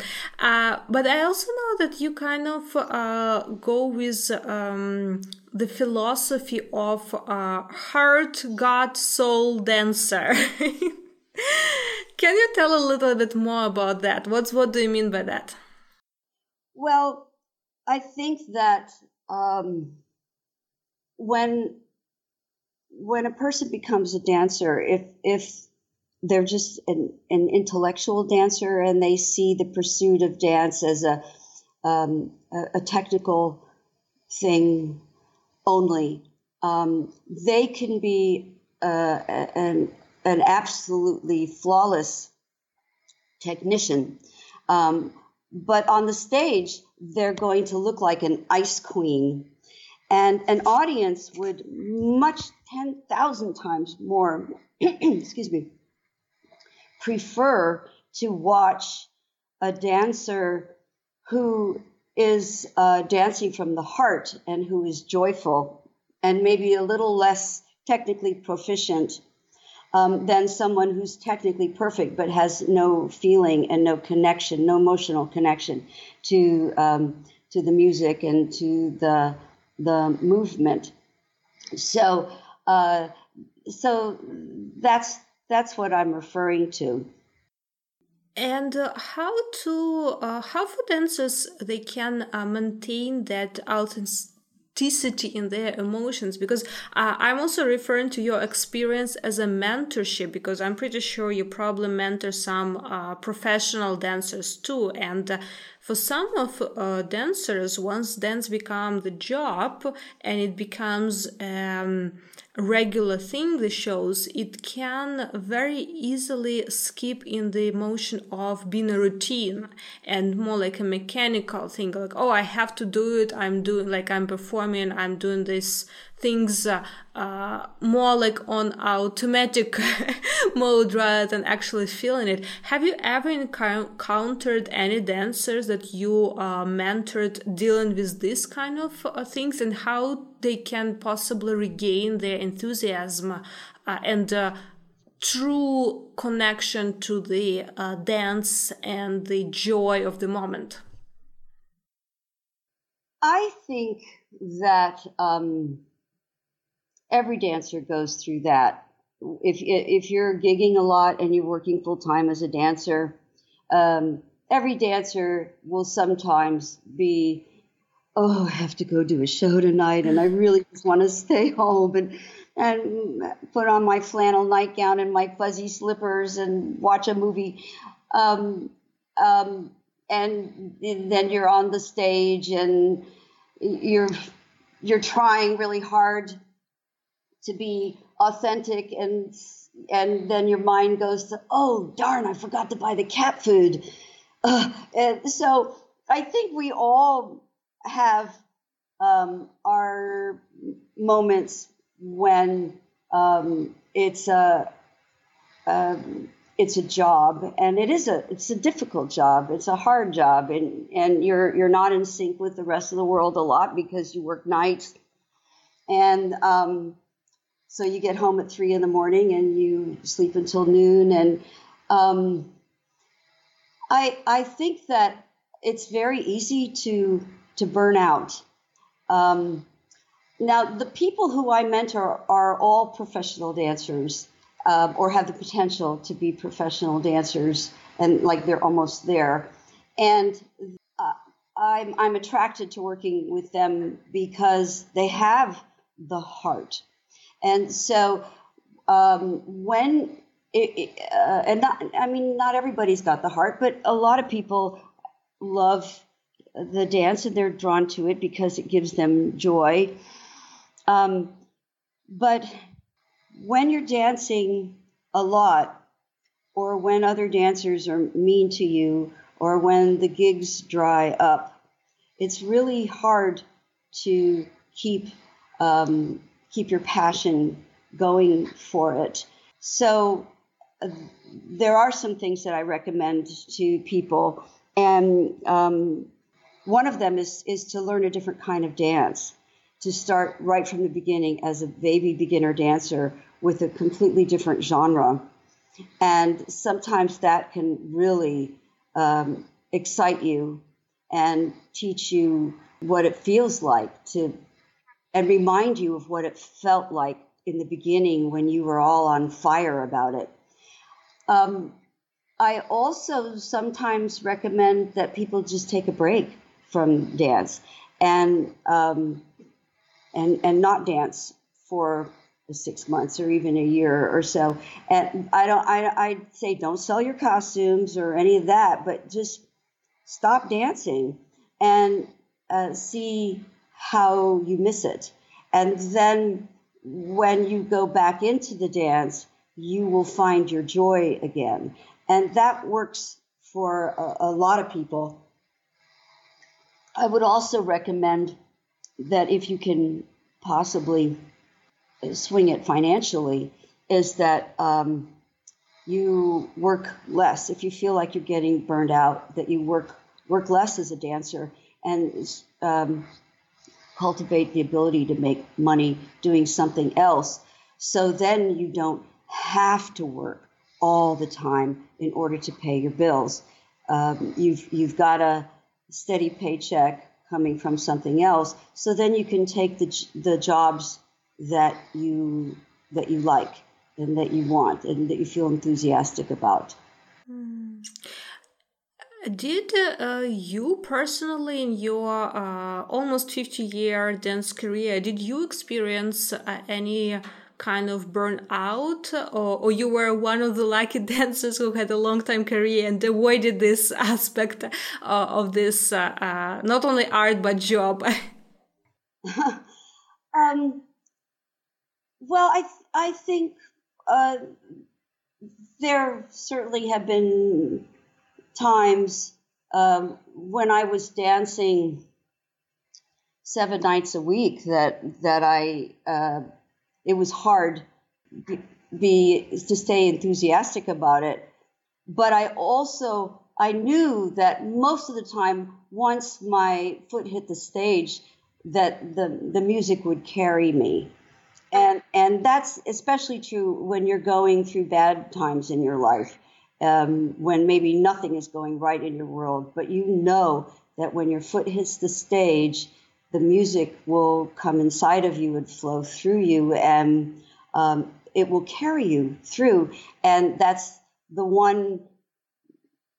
Uh, but I also know that you kind of uh, go with um, the philosophy of uh, heart, gut, soul dancer. Can you tell a little bit more about that? What's what do you mean by that? Well, I think that um, when when a person becomes a dancer, if if they're just an, an intellectual dancer and they see the pursuit of dance as a um, a, a technical thing only, um, they can be uh, an an absolutely flawless technician. Um, but on the stage, they're going to look like an ice queen. And an audience would much ten thousand times more, excuse me, prefer to watch a dancer who is uh, dancing from the heart and who is joyful and maybe a little less technically proficient um, than someone who's technically perfect but has no feeling and no connection, no emotional connection to um, to the music and to the the movement. So uh, so that's that's what I'm referring to. And uh, how to uh, how for dancers they can uh, maintain that authenticity in their emotions? Because uh, I'm also referring to your experience as a mentorship, because I'm pretty sure you probably mentor some uh, professional dancers too. And uh, for some of uh, dancers, once dance becomes the job and it becomes um, regular thing, the shows, it can very easily skip in the emotion of being a routine and more like a mechanical thing, like, oh, I have to do it, I'm doing, like, I'm performing, I'm doing these things uh, uh, more like on automatic mode rather than actually feeling it. Have you ever encountered any dancers that you uh, mentored dealing with this kind of uh, things, and how they can possibly regain their enthusiasm uh, and uh, true connection to the uh, dance and the joy of the moment? I think that um, every dancer goes through that. If if you're gigging a lot and you're working full time as a dancer, um, every dancer will sometimes be, oh, I have to go do a show tonight, and I really just want to stay home and, and put on my flannel nightgown and my fuzzy slippers and watch a movie. Um, um, and then you're on the stage and you're you're trying really hard to be authentic, and and then your mind goes to, oh, darn, I forgot to buy the cat food. Uh, and so I think we all have um, our moments when um, it's a um, it's a job, and it is a it's a difficult job. It's a hard job, and, and you're you're not in sync with the rest of the world a lot because you work nights, and um, so you get home at three in the morning and you sleep until noon. And um, I I think that it's very easy to. to burn out. Um, now, the people who I mentor are all professional dancers uh, or have the potential to be professional dancers, and like they're almost there. And uh, I'm, I'm attracted to working with them because they have the heart. And so um, when, it, it, uh, and not, I mean, not everybody's got the heart, but a lot of people love the dance and they're drawn to it because it gives them joy. Um, but when you're dancing a lot, or when other dancers are mean to you, or when the gigs dry up, it's really hard to keep um, keep your passion going for it. So uh, there are some things that I recommend to people, and um, one of them is, is to learn a different kind of dance, to start right from the beginning as a baby beginner dancer with a completely different genre. And sometimes that can really um, excite you and teach you what it feels like to, and remind you of what it felt like in the beginning when you were all on fire about it. Um, I also sometimes recommend that people just take a break from dance, and um, and and not dance for six months or even a year or so. And I don't, I I'd say don't sell your costumes or any of that, but just stop dancing and uh, see how you miss it. And then when you go back into the dance, you will find your joy again, and that works for a, a lot of people. I would also recommend that if you can possibly swing it financially, is that um, you work less. If you feel like you're getting burned out, that you work work less as a dancer and um, cultivate the ability to make money doing something else. So then you don't have to work all the time in order to pay your bills. Um, you've you've got a steady paycheck coming from something else. So then you can take the the jobs that you that you like and that you want and that you feel enthusiastic about. Mm. Did uh, you personally, in your uh, almost fifty-year dance career, did you experience uh, any kind of burnout, or, or you were one of the lucky dancers who had a long time career and avoided this aspect uh, of this, uh, uh, not only art, but job? um, well, I, th- I think uh, there certainly have been times um, when I was dancing seven nights a week that, that I... Uh, It was hard be, be to stay enthusiastic about it. But I also, I knew that most of the time, once my foot hit the stage, that the, the music would carry me. And and that's especially true when you're going through bad times in your life, um, when maybe nothing is going right in your world. But you know that when your foot hits the stage, the music will come inside of you and flow through you, and um, it will carry you through. And that's the one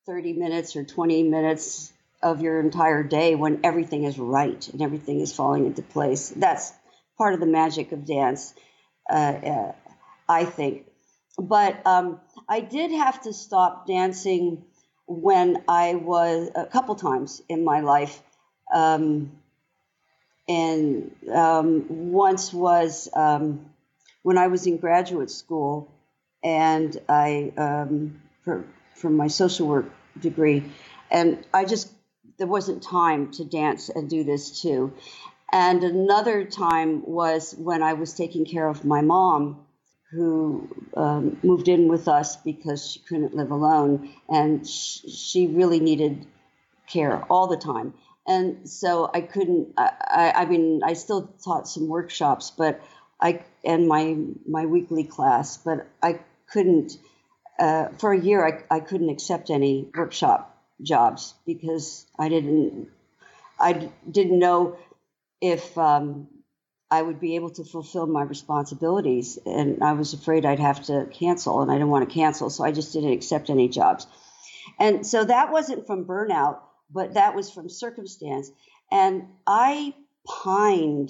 thirty minutes or twenty minutes of your entire day when everything is right and everything is falling into place. That's part of the magic of dance, uh, uh, I think. But um, I did have to stop dancing when I was a couple times in my life. Um, And um, once was um, when I was in graduate school, and I um, for, for my social work degree, and I just there wasn't time to dance and do this too. And another time was when I was taking care of my mom, who um, moved in with us because she couldn't live alone, and sh- she really needed care all the time. And so I couldn't, I, I mean, I still taught some workshops, but I, and my, my weekly class, but I couldn't, uh, for a year, I, I couldn't accept any workshop jobs because I didn't, I didn't know if um, I would be able to fulfill my responsibilities, and I was afraid I'd have to cancel, and I didn't want to cancel. So I just didn't accept any jobs. And so that wasn't from burnout, but that was from circumstance. And I pined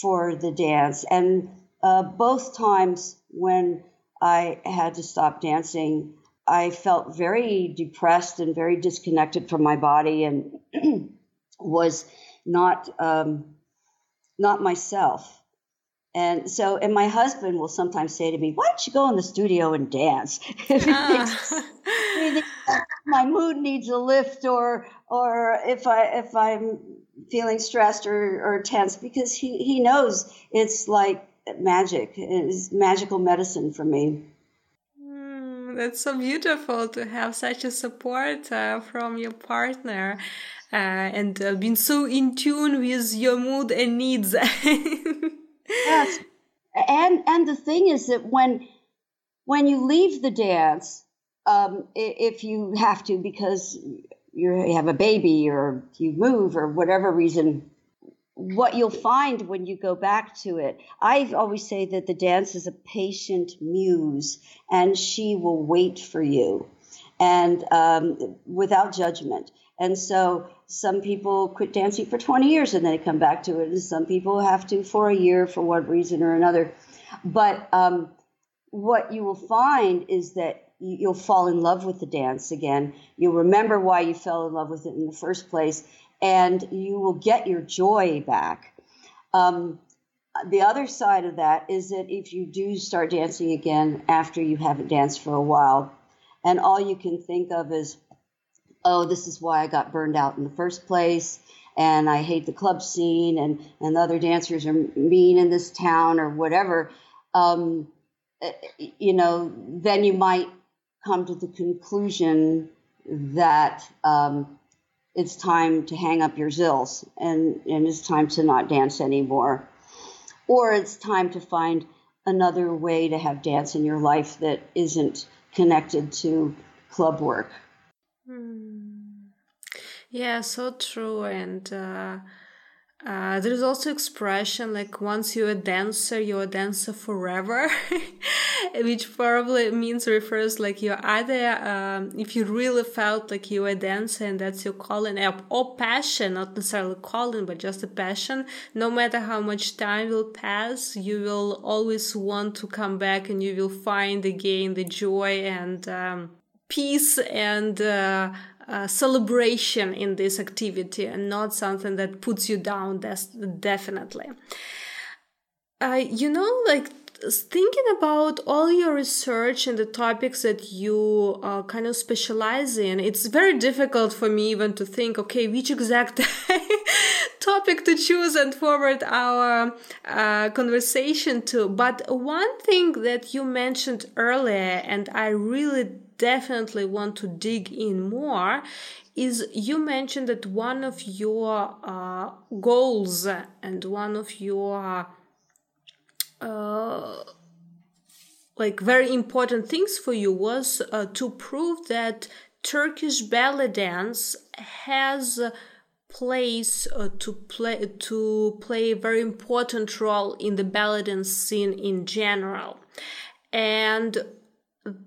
for the dance. And uh, both times when I had to stop dancing, I felt very depressed and very disconnected from my body and was not um, not myself. And so, and my husband will sometimes say to me, "Why don't you go in the studio and dance?" Uh. My mood needs a lift, or or if I if I'm feeling stressed or, or tense, because he, he knows it's like magic. It's magical medicine for me. Mm, that's so beautiful to have such a support uh, from your partner, uh, and uh, being so in tune with your mood and needs. Yes, and and the thing is that when when you leave the dance, um, if you have to because you have a baby or you move or whatever reason, what you'll find when you go back to it, I always say that the dance is a patient muse, and she will wait for you, and um, without judgment. And so some people quit dancing for twenty years and they come back to it. And some people have to for a year for one reason or another. But um, what you will find is that you'll fall in love with the dance again. You'll remember why you fell in love with it in the first place. And you will get your joy back. Um, the other side of that is that if you do start dancing again after you haven't danced for a while, and all you can think of is, oh, this is why I got burned out in the first place, and I hate the club scene, and, and the other dancers are mean in this town or whatever, um, you know, then you might come to the conclusion that um, it's time to hang up your zills and, and it's time to not dance anymore. Or it's time to find another way to have dance in your life that isn't connected to club work. Mm. Yeah, so true. And uh, uh, there's also expression like once you're a dancer, you're a dancer forever, which probably means refers like you're either, um, if you really felt like you were a dancer and that's your calling or passion, not necessarily calling, but just a passion, no matter how much time will pass, you will always want to come back and you will find again the joy and um, peace and uh, uh, celebration in this activity and not something that puts you down, definitely. Uh, you know, like, thinking about all your research and the topics that you uh, kind of specialize in, it's very difficult for me even to think, okay, which exact topic to choose and forward our uh, conversation to. But one thing that you mentioned earlier, and I really definitely want to dig in more, is you mentioned that one of your uh, goals and one of your Uh, like very important things for you was uh, to prove that Turkish belly dance has a place uh, to play to play a very important role in the belly dance scene in general. And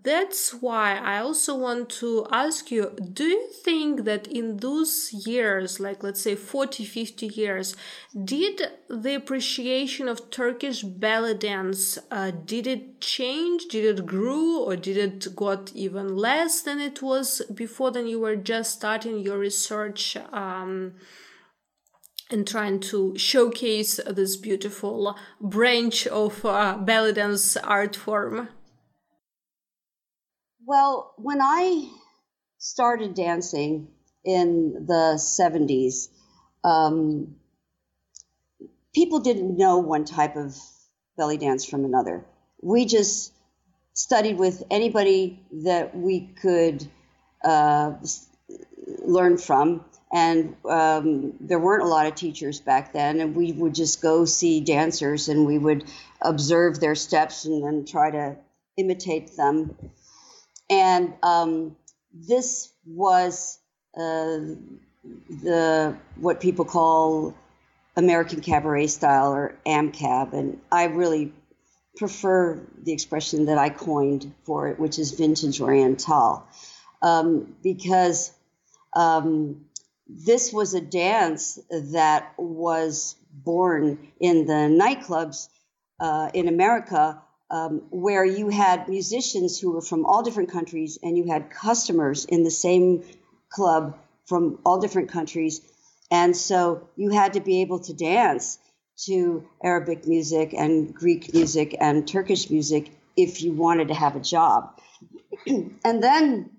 that's why I also want to ask you, do you think that in those years, like let's say forty, fifty years, did the appreciation of Turkish belly dance, uh, did it change, did it grow, or did it got even less than it was before then you were just starting your research um, and trying to showcase this beautiful branch of uh, belly dance art form? Well, when I started dancing in the seventies, um, people didn't know one type of belly dance from another. We just studied with anybody that we could uh, learn from. And um, there weren't a lot of teachers back then. And we would just go see dancers and we would observe their steps and then try to imitate them. And um, this was uh, the what people call American cabaret style, or AMCAB, and I really prefer the expression that I coined for it, which is vintage oriental, um, because um, this was a dance that was born in the nightclubs uh, in America, Um, where you had musicians who were from all different countries and you had customers in the same club from all different countries. And so you had to be able to dance to Arabic music and Greek music and Turkish music if you wanted to have a job. And then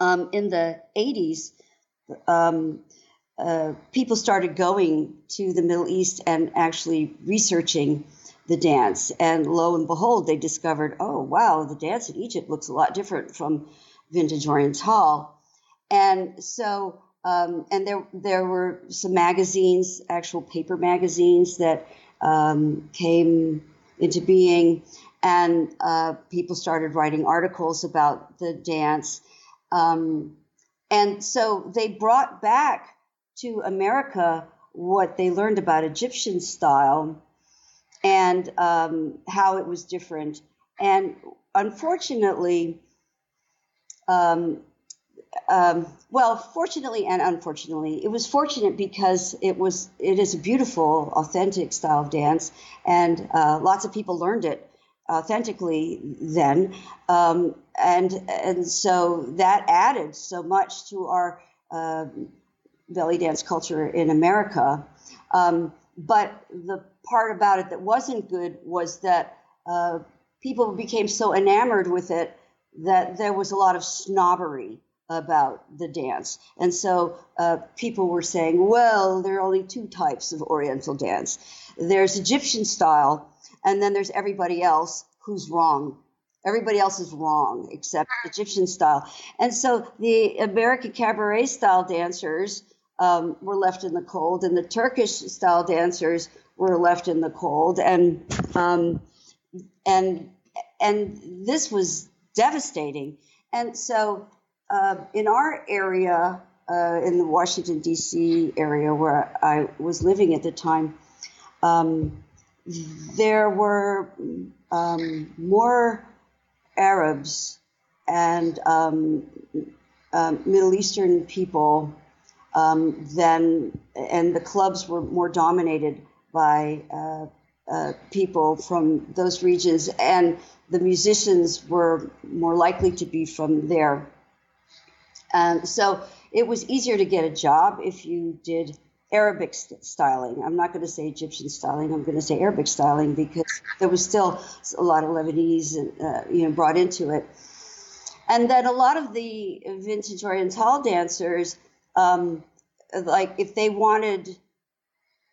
um, in the eighties, um, uh, people started going to the Middle East and actually researching the dance, and lo and behold, they discovered, oh, wow, the dance in Egypt looks a lot different from vintage oriental. And so, um, and there there were some magazines, actual paper magazines that um, came into being, and uh, people started writing articles about the dance. Um, and so they brought back to America what they learned about Egyptian style and um, how it was different. And unfortunately, um, um, well, fortunately and unfortunately, it was fortunate because it was it is a beautiful, authentic style of dance, and uh, lots of people learned it authentically then, um, and and so that added so much to our uh, belly dance culture in America. Um, But the part about it that wasn't good was that uh, people became so enamored with it that there was a lot of snobbery about the dance. And so uh, people were saying, well, there are only two types of Oriental dance. There's Egyptian style, and then there's everybody else who's wrong Everybody else is wrong except Egyptian style. And so the American cabaret style dancers um, were left in the cold, and the Turkish style dancers were left in the cold. And um, and and this was devastating. And so uh, in our area, uh, in the Washington, D C area where I was living at the time, um, there were um, more Arabs and um, uh, Middle Eastern people um, then, and the clubs were more dominated by uh, uh, people from those regions, and the musicians were more likely to be from there. And so it was easier to get a job if you did Arabic st- styling. I'm not going to say Egyptian styling. I'm going to say Arabic styling, because there was still a lot of Lebanese, uh, you know, brought into it. And then a lot of the vintage Oriental dancers, um, like if they wanted,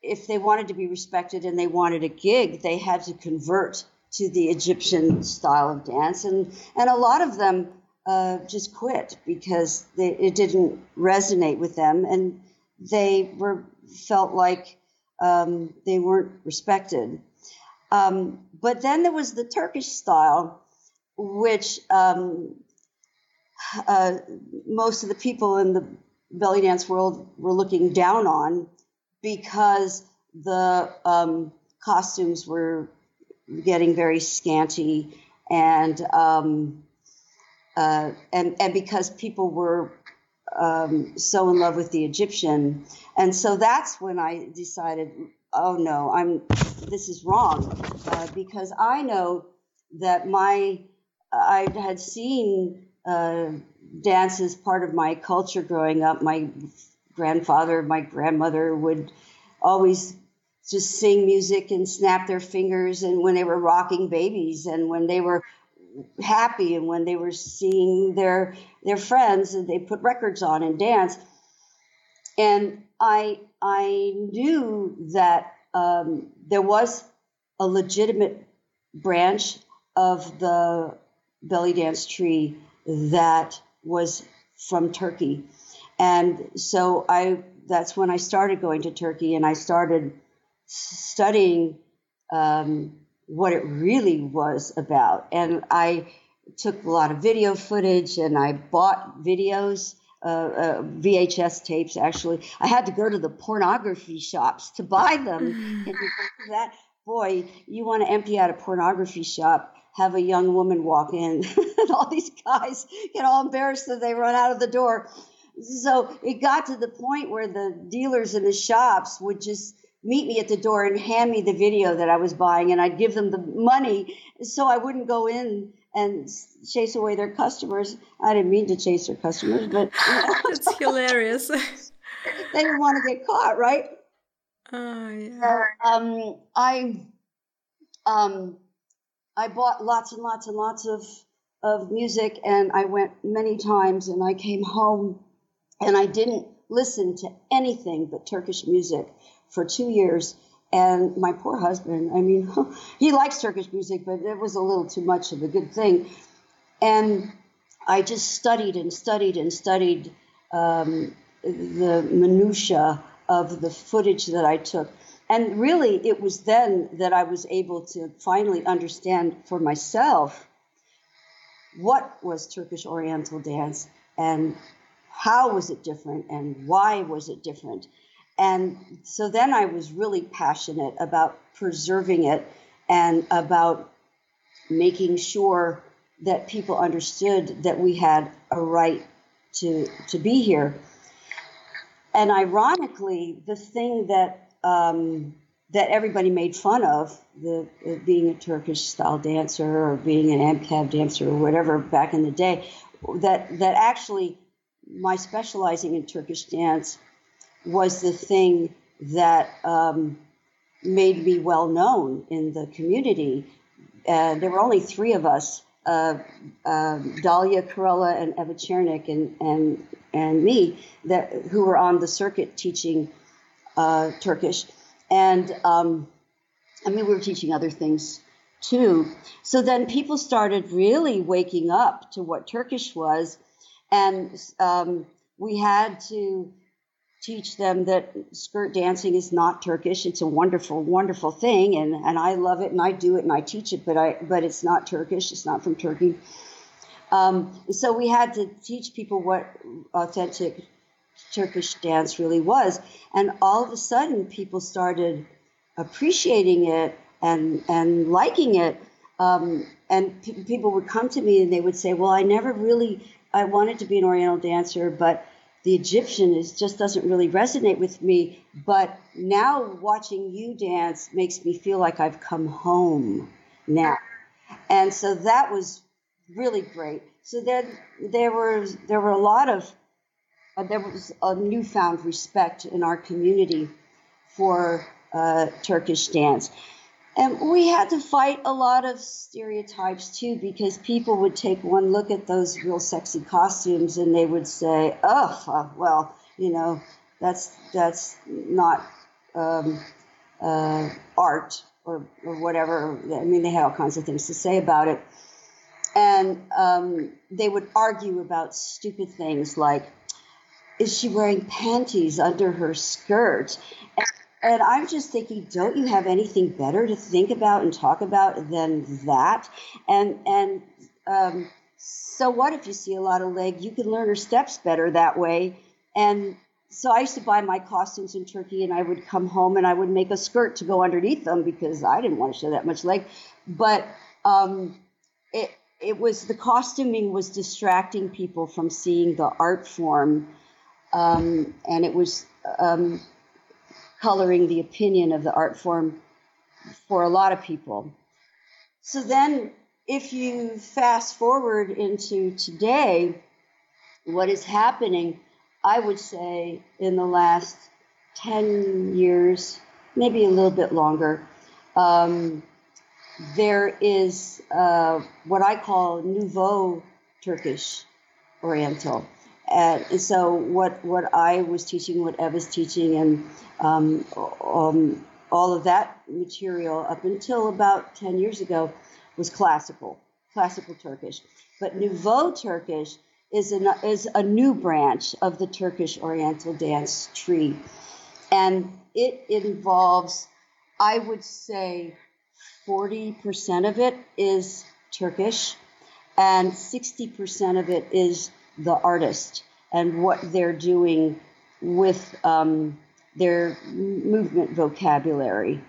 if they wanted to be respected and they wanted a gig, they had to convert to the Egyptian style of dance, and and a lot of them uh, just quit because they, it didn't resonate with them, and they were felt like um, they weren't respected. Um, but then there was the Turkish style, which um, uh, most of the people in the belly dance world were looking down on, because the um, costumes were getting very scanty, and um, uh, and and because people were Um, so in love with the Egyptian. And so that's when I decided, oh no, I'm this is wrong, uh, because I know that my I had seen uh, dance as part of my culture growing up. My grandfather, my grandmother would always just sing music and snap their fingers, and when they were rocking babies, and when they were happy, and when they were seeing their their friends, and they put records on and dance. And I I knew that um, there was a legitimate branch of the belly dance tree that was from Turkey, and so I that's when I started going to Turkey, and I started studying Um, what it really was about. And I took a lot of video footage, and I bought videos, uh, uh, V H S tapes, actually. I had to go to the pornography shops to buy them. And that, boy, you want to empty out a pornography shop, have a young woman walk in, and all these guys get all embarrassed that they run out of the door. So it got to the point where the dealers in the shops would just meet me at the door and hand me the video that I was buying, and I'd give them the money so I wouldn't go in and chase away their customers. I didn't mean to chase their customers, but it's hilarious. They didn't want to get caught, right? Oh yeah. So, um, I, um, I bought lots and lots and lots of of music, and I went many times, and I came home, and I didn't listen to anything but Turkish music for two years. And my poor husband, I mean, he likes Turkish music, but it was a little too much of a good thing. And I just studied and studied and studied um, the minutiae of the footage that I took. And really, it was then that I was able to finally understand for myself what was Turkish Oriental dance, and how was it different, and why was it different. And so then I was really passionate about preserving it, and about making sure that people understood that we had a right to to be here. And ironically, the thing that um, that everybody made fun of, the of being a Turkish style dancer or being an AMCAB dancer or whatever back in the day, that that actually my specializing in Turkish dance was the thing that um, made me well known in the community. Uh, there were only three of us, uh, uh, Dalia Carolla and Eva Cernik and, and and me, that who were on the circuit teaching uh, Turkish. And um, I mean, we were teaching other things too. So then people started really waking up to what Turkish was, and um, we had to teach them that skirt dancing is not Turkish. It's a wonderful, wonderful thing, and, and I love it, and I do it, and I teach it, but I but it's not Turkish. It's not from Turkey. Um, so we had to teach people what authentic Turkish dance really was, and all of a sudden people started appreciating it and and liking it, um, and pe- people would come to me and they would say, well, I never really, I wanted to be an Oriental dancer, but the Egyptian is just doesn't really resonate with me, but now watching you dance makes me feel like I've come home now. And so that was really great. So then there were there were a lot of Uh, there was a newfound respect in our community for uh, Turkish dance. And we had to fight a lot of stereotypes, too, because people would take one look at those real sexy costumes and they would say, oh, uh, well, you know, that's that's not um, uh, art or, or whatever. I mean, they had all kinds of things to say about it. And um, they would argue about stupid things like, is she wearing panties under her skirt? And, and I'm just thinking, don't you have anything better to think about and talk about than that? And and um, so what if you see a lot of leg? You can learn her steps better that way. And so I used to buy my costumes in Turkey, and I would come home and I would make a skirt to go underneath them because I didn't want to show that much leg. But um, it it was the costuming was distracting people from seeing the art form. Um, and it was um, coloring the opinion of the art form for a lot of people. So then if you fast forward into today, what is happening, I would say in the last ten years, maybe a little bit longer, um, there is uh, what I call nouveau Turkish Oriental. And so what, what I was teaching, what Eva's teaching, and um, um, all of that material up until about ten years ago was classical, classical Turkish. But Nouveau Turkish is, an, is a new branch of the Turkish Oriental dance tree. And it involves, I would say, forty percent of it is Turkish, and sixty percent of it is the artist and what they're doing with um, their movement vocabulary.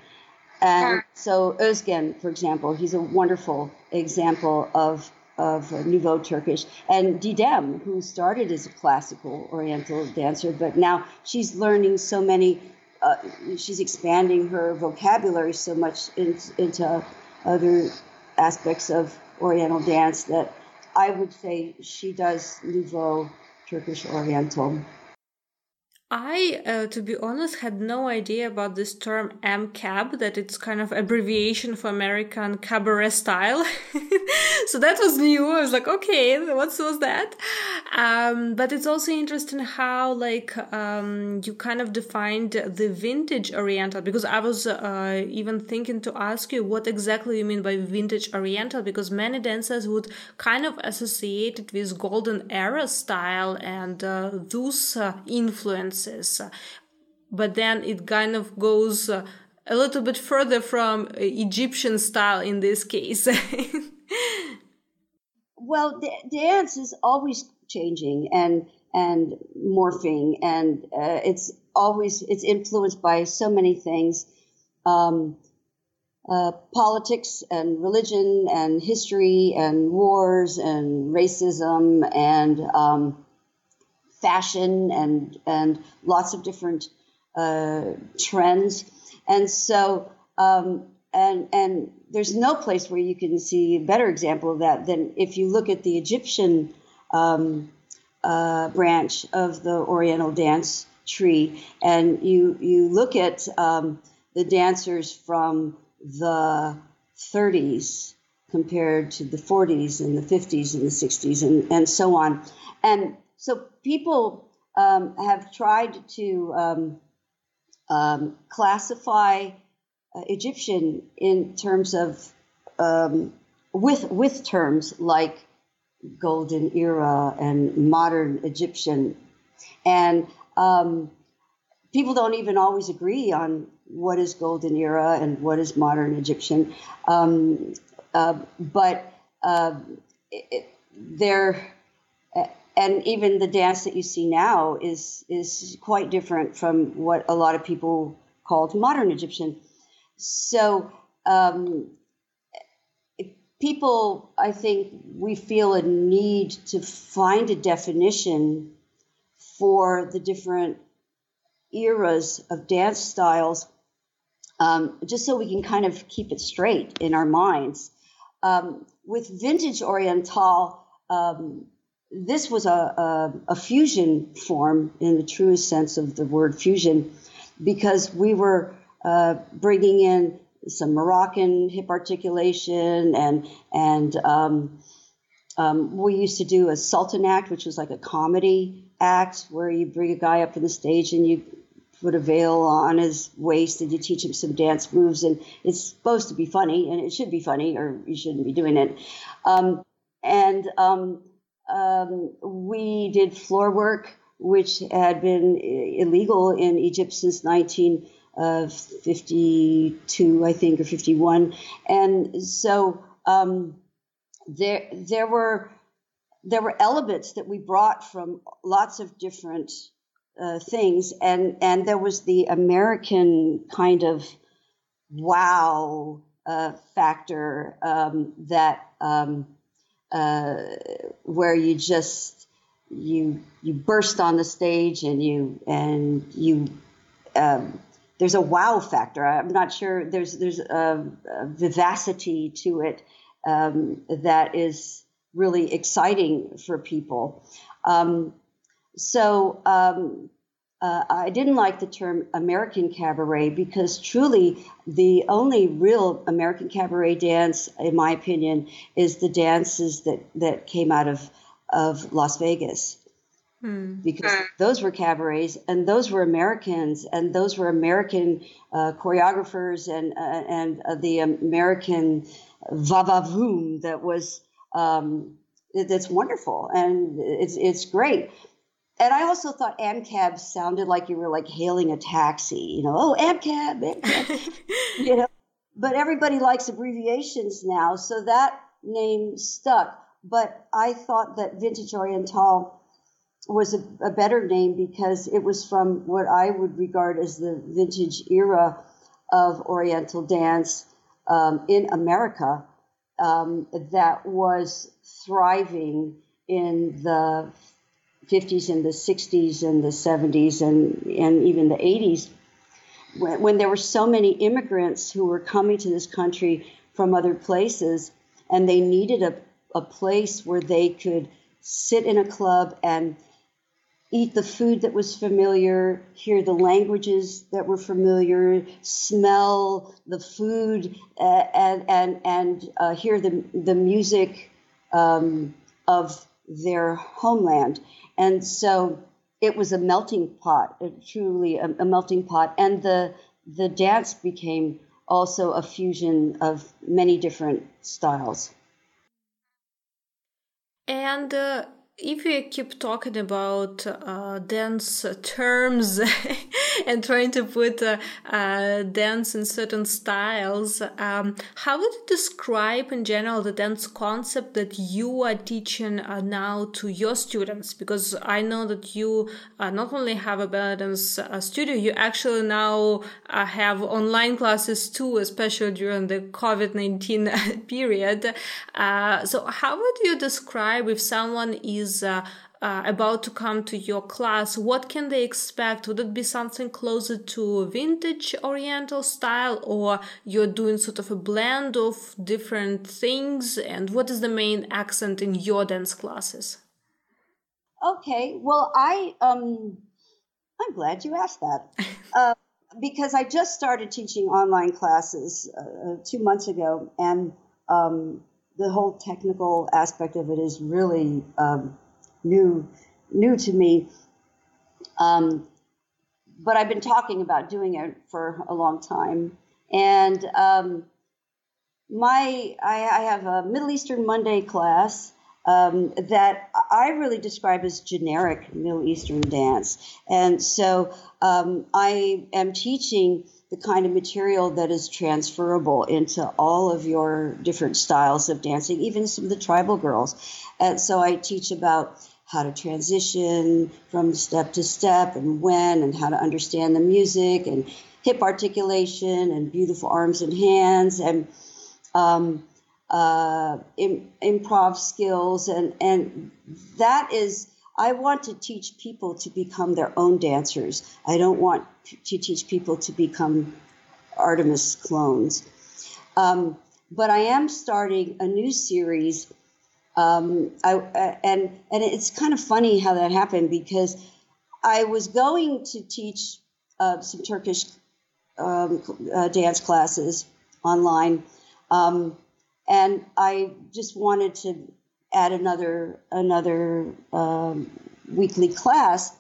And so Özgen, for example, he's a wonderful example of, of Nouveau Turkish. And Didem, who started as a classical Oriental dancer, but now she's learning so many, uh, she's expanding her vocabulary so much in, into other aspects of Oriental dance that I would say she does Nouveau Turkish Oriental. I, uh, to be honest, had no idea about this term M C A B, that it's kind of abbreviation for American cabaret style. So that was new. I was like, okay, what was that? Um, but it's also interesting how, like, um, you kind of defined the vintage Oriental, because I was uh, even thinking to ask you what exactly you mean by vintage Oriental, because many dancers would kind of associate it with golden era style and uh, those uh, influences. But then it kind of goes a little bit further from Egyptian style in this case. Well, dance is always changing and and morphing, and uh, it's always it's influenced by so many things, um, uh, politics and religion and history and wars and racism and. Um, fashion and and lots of different uh, trends. And so, um, and and there's no place where you can see a better example of that than if you look at the Egyptian um, uh, branch of the Oriental dance tree, and you, you look at um, the dancers from the thirties compared to the forties and the fifties and the sixties and, and so on. And so people um, have tried to um, um, classify uh, Egyptian in terms of um, with with terms like golden era and modern Egyptian. And um, people don't even always agree on what is golden era and what is modern Egyptian. Um, uh, but uh, it, they're... And even the dance that you see now is is quite different from what a lot of people called modern Egyptian. So um, people, I think, we feel a need to find a definition for the different eras of dance styles, um, just so we can kind of keep it straight in our minds. Um, with vintage Oriental, um, This was a, a, a fusion form in the truest sense of the word fusion, because we were uh, bringing in some Moroccan hip articulation, and and um, um, we used to do a Sultan act, which was like a comedy act where you bring a guy up on the stage and you put a veil on his waist and you teach him some dance moves, and it's supposed to be funny, and it should be funny, or you shouldn't be doing it. Um, and um, Um, we did floor work, which had been illegal in Egypt since nineteen fifty-two, I think, or fifty-one. And so um, there, there were there were elements that we brought from lots of different uh, things, and and there was the American kind of wow uh, factor um, that. Um, Uh, where you just you you burst on the stage and you and you um, there's a wow factor. I'm not sure there's there's a, a vivacity to it um, that is really exciting for people. Um, so um, uh, I didn't like the term American cabaret, because truly the only real American cabaret dance, in my opinion, is the dances that, that came out of, of Las Vegas. Hmm. Because those were cabarets, and those were Americans, and those were American uh, choreographers, and uh, and uh, the American va-va-voom that was um, that's wonderful, and it's it's great. And I also thought AMCAB sounded like you were like hailing a taxi, you know, oh, AMCAB, AMCAB. You know, but everybody likes abbreviations now, so that name stuck. But I thought that Vintage Oriental was a, a better name, because it was from what I would regard as the vintage era of Oriental dance um, in America um, that was thriving in the fifties and the sixties and the seventies and, and even the eighties, when, when there were so many immigrants who were coming to this country from other places, and they needed a, a place where they could sit in a club and eat the food that was familiar, hear the languages that were familiar, smell the food, uh, and and, and uh, hear the, the music um, of their homeland. And so it was a melting pot, truly a, a melting pot. And the the dance became also a fusion of many different styles. And uh, if you keep talking about uh, dance terms and trying to put uh, uh, dance in certain styles, um, how would you describe in general the dance concept that you are teaching uh, now to your students? Because I know that you uh, not only have a Baladins uh, studio, you actually now uh, have online classes too, especially during the covid nineteen period. Uh, so how would you describe if someone is uh, Uh, about to come to your class, what can they expect? Would it be something closer to vintage Oriental style, or you're doing sort of a blend of different things? And what is the main accent in your dance classes? Okay, well, I um, I'm glad you asked that uh, because I just started teaching online classes uh, two months ago, and um, the whole technical aspect of it is really Um, new new to me, um, but I've been talking about doing it for a long time. And um, my I, I have a Middle Eastern Monday class um, that I really describe as generic Middle Eastern dance. And so um, I am teaching the kind of material that is transferable into all of your different styles of dancing, even some of the tribal girls. And so I teach about how to transition from step to step and when, and how to understand the music and hip articulation and beautiful arms and hands and um, uh, im- improv skills. And, and that is, I want to teach people to become their own dancers. I don't want to teach people to become Artemis clones. Um, but I am starting a new series. Um, I, I, and and it's kind of funny how that happened, because I was going to teach uh, some Turkish um, uh, dance classes online, um, and I just wanted to add another another um, weekly class.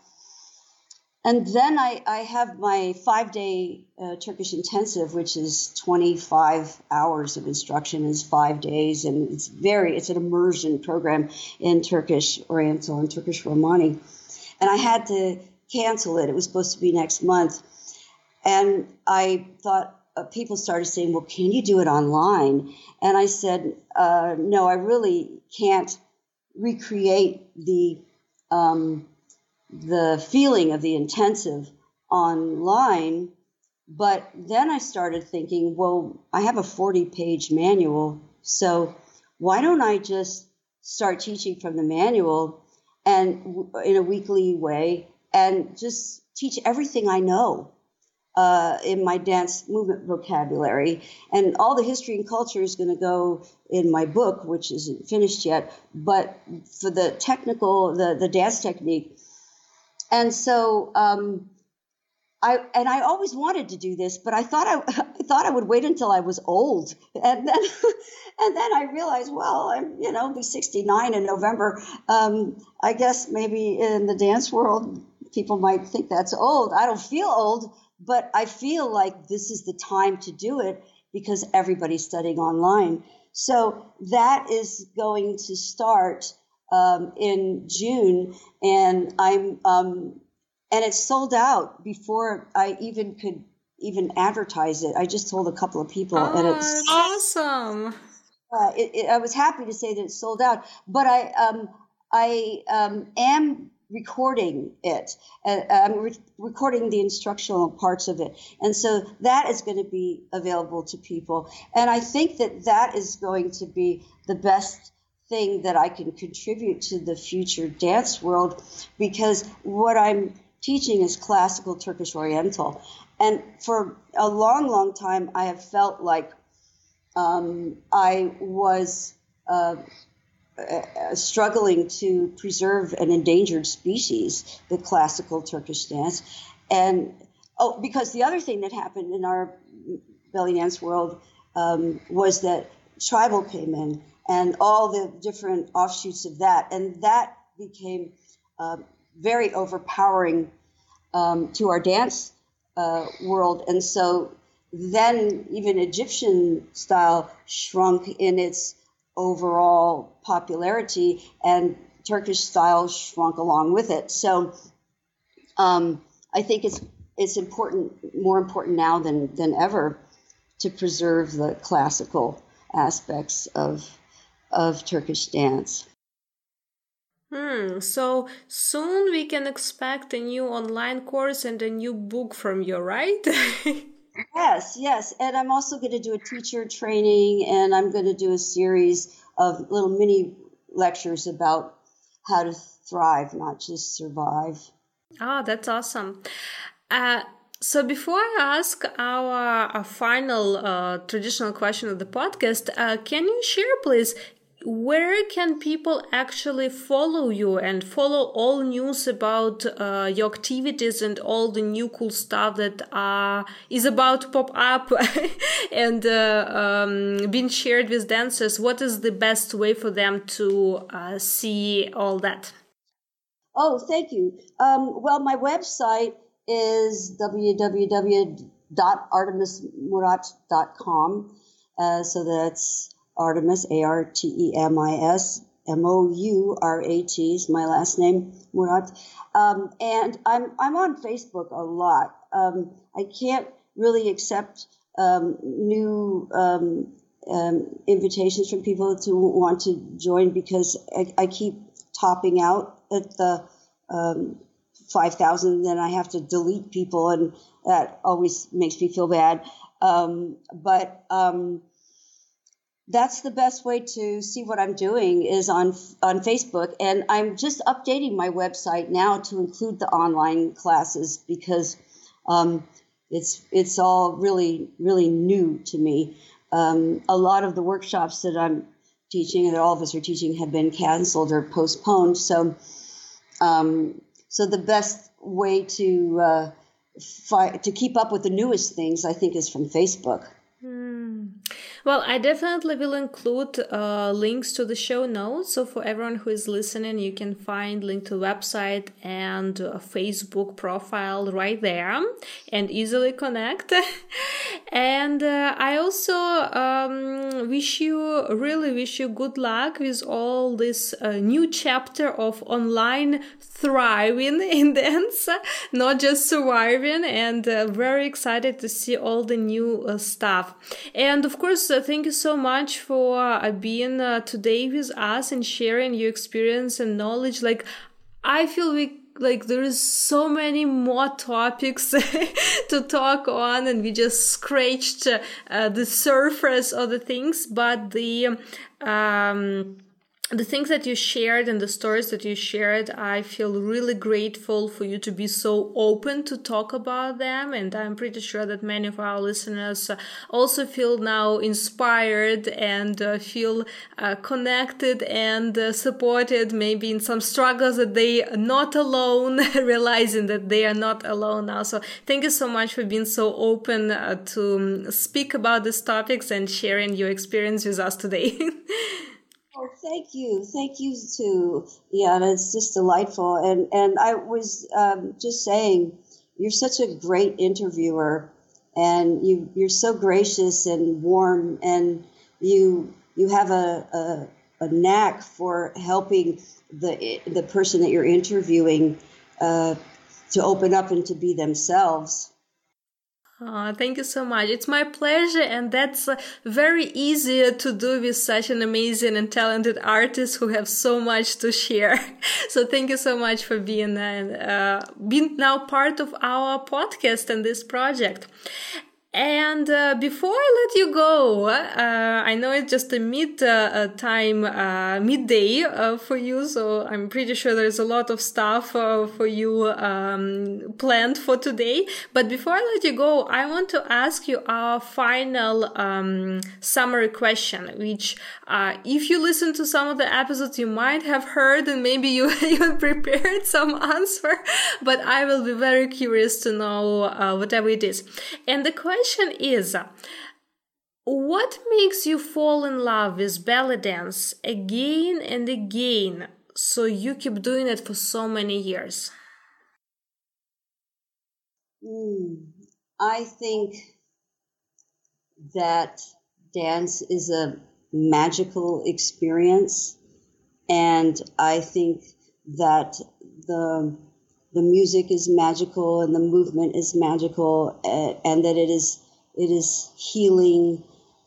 And then I, I have my five-day uh, Turkish intensive, which is twenty-five hours of instruction, is five days, and it's very, it's an immersion program in Turkish Oriental and Turkish Romani. And I had to cancel it. It was supposed to be next month. And I thought, uh, people started saying, well, can you do it online? And I said, uh, no, I really can't recreate the... Um, the feeling of the intensive online. But then I started thinking, well, I have a forty page manual, so why don't I just start teaching from the manual and w- in a weekly way, and just teach everything I know uh, in my dance movement vocabulary. And all the history and culture is going to go in my book, which isn't finished yet, but for the technical, the, the dance technique. And so um, I and I always wanted to do this, but I thought I, I thought I would wait until I was old, and then and then I realized, well, I'm you know be sixty-nine in November. Um, I guess maybe in the dance world, people might think that's old. I don't feel old, but I feel like this is the time to do it because everybody's studying online. So that is going to start Um, in June, and I'm um, and it's sold out before I even could even advertise it. I just told a couple of people, oh, and it's awesome. Uh, it, it, I was happy to say that it's sold out, but I um, I um, am recording it. Uh, I'm re- recording the instructional parts of it, and so that is going to be available to people. And I think that that is going to be the best thing that I can contribute to the future dance world, because what I'm teaching is classical Turkish Oriental. And for a long, long time, I have felt like um, I was uh, uh, struggling to preserve an endangered species, the classical Turkish dance. And oh, because the other thing that happened in our belly dance world um, was that tribal came in, and all the different offshoots of that. And that became uh, very overpowering um, to our dance uh, world. And so then even Egyptian style shrunk in its overall popularity, and Turkish style shrunk along with it. So um, I think it's it's important, more important now than, than ever, to preserve the classical aspects of of Turkish dance. Hmm. So soon we can expect a new online course and a new book from you, right? Yes, yes. And I'm also going to do a teacher training, and I'm going to do a series of little mini lectures about how to thrive, not just survive. Oh, that's awesome. Uh, So before I ask our, our final uh, traditional question of the podcast, uh, can you share, please, where can people actually follow you and follow all news about uh, your activities and all the new cool stuff that uh, is about to pop up and uh, um, being shared with dancers? What is the best way for them to uh, see all that? Oh, thank you. Um, well, my website is w w w dot artemis mourat dot com, Uh, so that's Artemis, A R T E M I S, M O U R A T is my last name, Mourat. Um, and I'm I'm on Facebook a lot. Um, I can't really accept um, new um, um, invitations from people to want to join because I, I keep topping out at the um, five thousand, then I have to delete people, and that always makes me feel bad. Um, but um, that's the best way to see what I'm doing is on on Facebook, and I'm just updating my website now to include the online classes because um, it's it's all really really new to me. Um, a lot of the workshops that I'm teaching and that all of us are teaching have been canceled or postponed. So, um, so the best way to uh, fi- to keep up with the newest things, I think, is from Facebook. Hmm. Well, I definitely will include uh, links to the show notes. So for everyone who is listening, you can find link to website and uh, Facebook profile right there and easily connect. And uh, I also um, wish you, really wish you good luck with all this uh, new chapter of online thriving in dance, not just surviving, and uh, very excited to see all the new uh, stuff. And of course, uh, thank you so much for uh, being uh, today with us and sharing your experience and knowledge. Like, I feel we like there is so many more topics to talk on, and we just scratched uh, the surface of the things, but the um the things that you shared and the stories that you shared, I feel really grateful for you to be so open to talk about them. And I'm pretty sure that many of our listeners also feel now inspired and uh, feel uh, connected and uh, supported, maybe in some struggles that they are not alone, realizing that they are not alone now. So thank you so much for being so open uh, to um, speak about these topics and sharing your experience with us today. Oh, thank you. Thank you too, Jana. It's just delightful. And and I was um, just saying, you're such a great interviewer, and you, you're so gracious and warm, and you you have a, a, a knack for helping the the person that you're interviewing uh, to open up and to be themselves. Oh, thank you so much. It's my pleasure. And that's uh, very easy to do with such an amazing and talented artist who have so much to share. So thank you so much for being, uh, uh, being now part of our podcast and this project. And uh, before I let you go, uh, I know it's just a mid uh, time, uh, midday uh, for you, so I'm pretty sure there's a lot of stuff uh, for you um, planned for today. But before I let you go, I want to ask you our final um, summary question, which uh, if you listen to some of the episodes, you might have heard, and maybe you even prepared some answer, but I will be very curious to know uh, whatever it is. And the question is, what makes you fall in love with belly dance again and again, so you keep doing it for so many years? Mm, I think that dance is a magical experience, and I think that the The music is magical, and the movement is magical, and, and that it is it is healing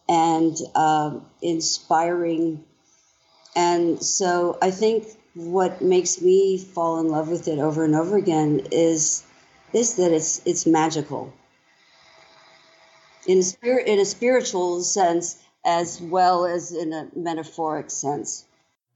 and uh, inspiring. And so I think what makes me fall in love with it over and over again is is that it's it's magical in a spirit, in a spiritual sense as well as in a metaphoric sense.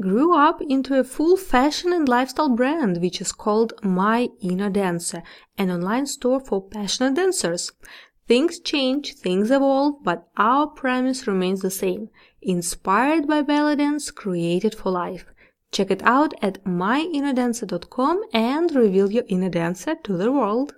grew up into a full fashion and lifestyle brand, which is called My Inner Dancer, an online store for passionate dancers. Things change, things evolve, but our premise remains the same. Inspired by Baladins, created for life. Check it out at my inner dancer dot com and reveal your inner dancer to the world.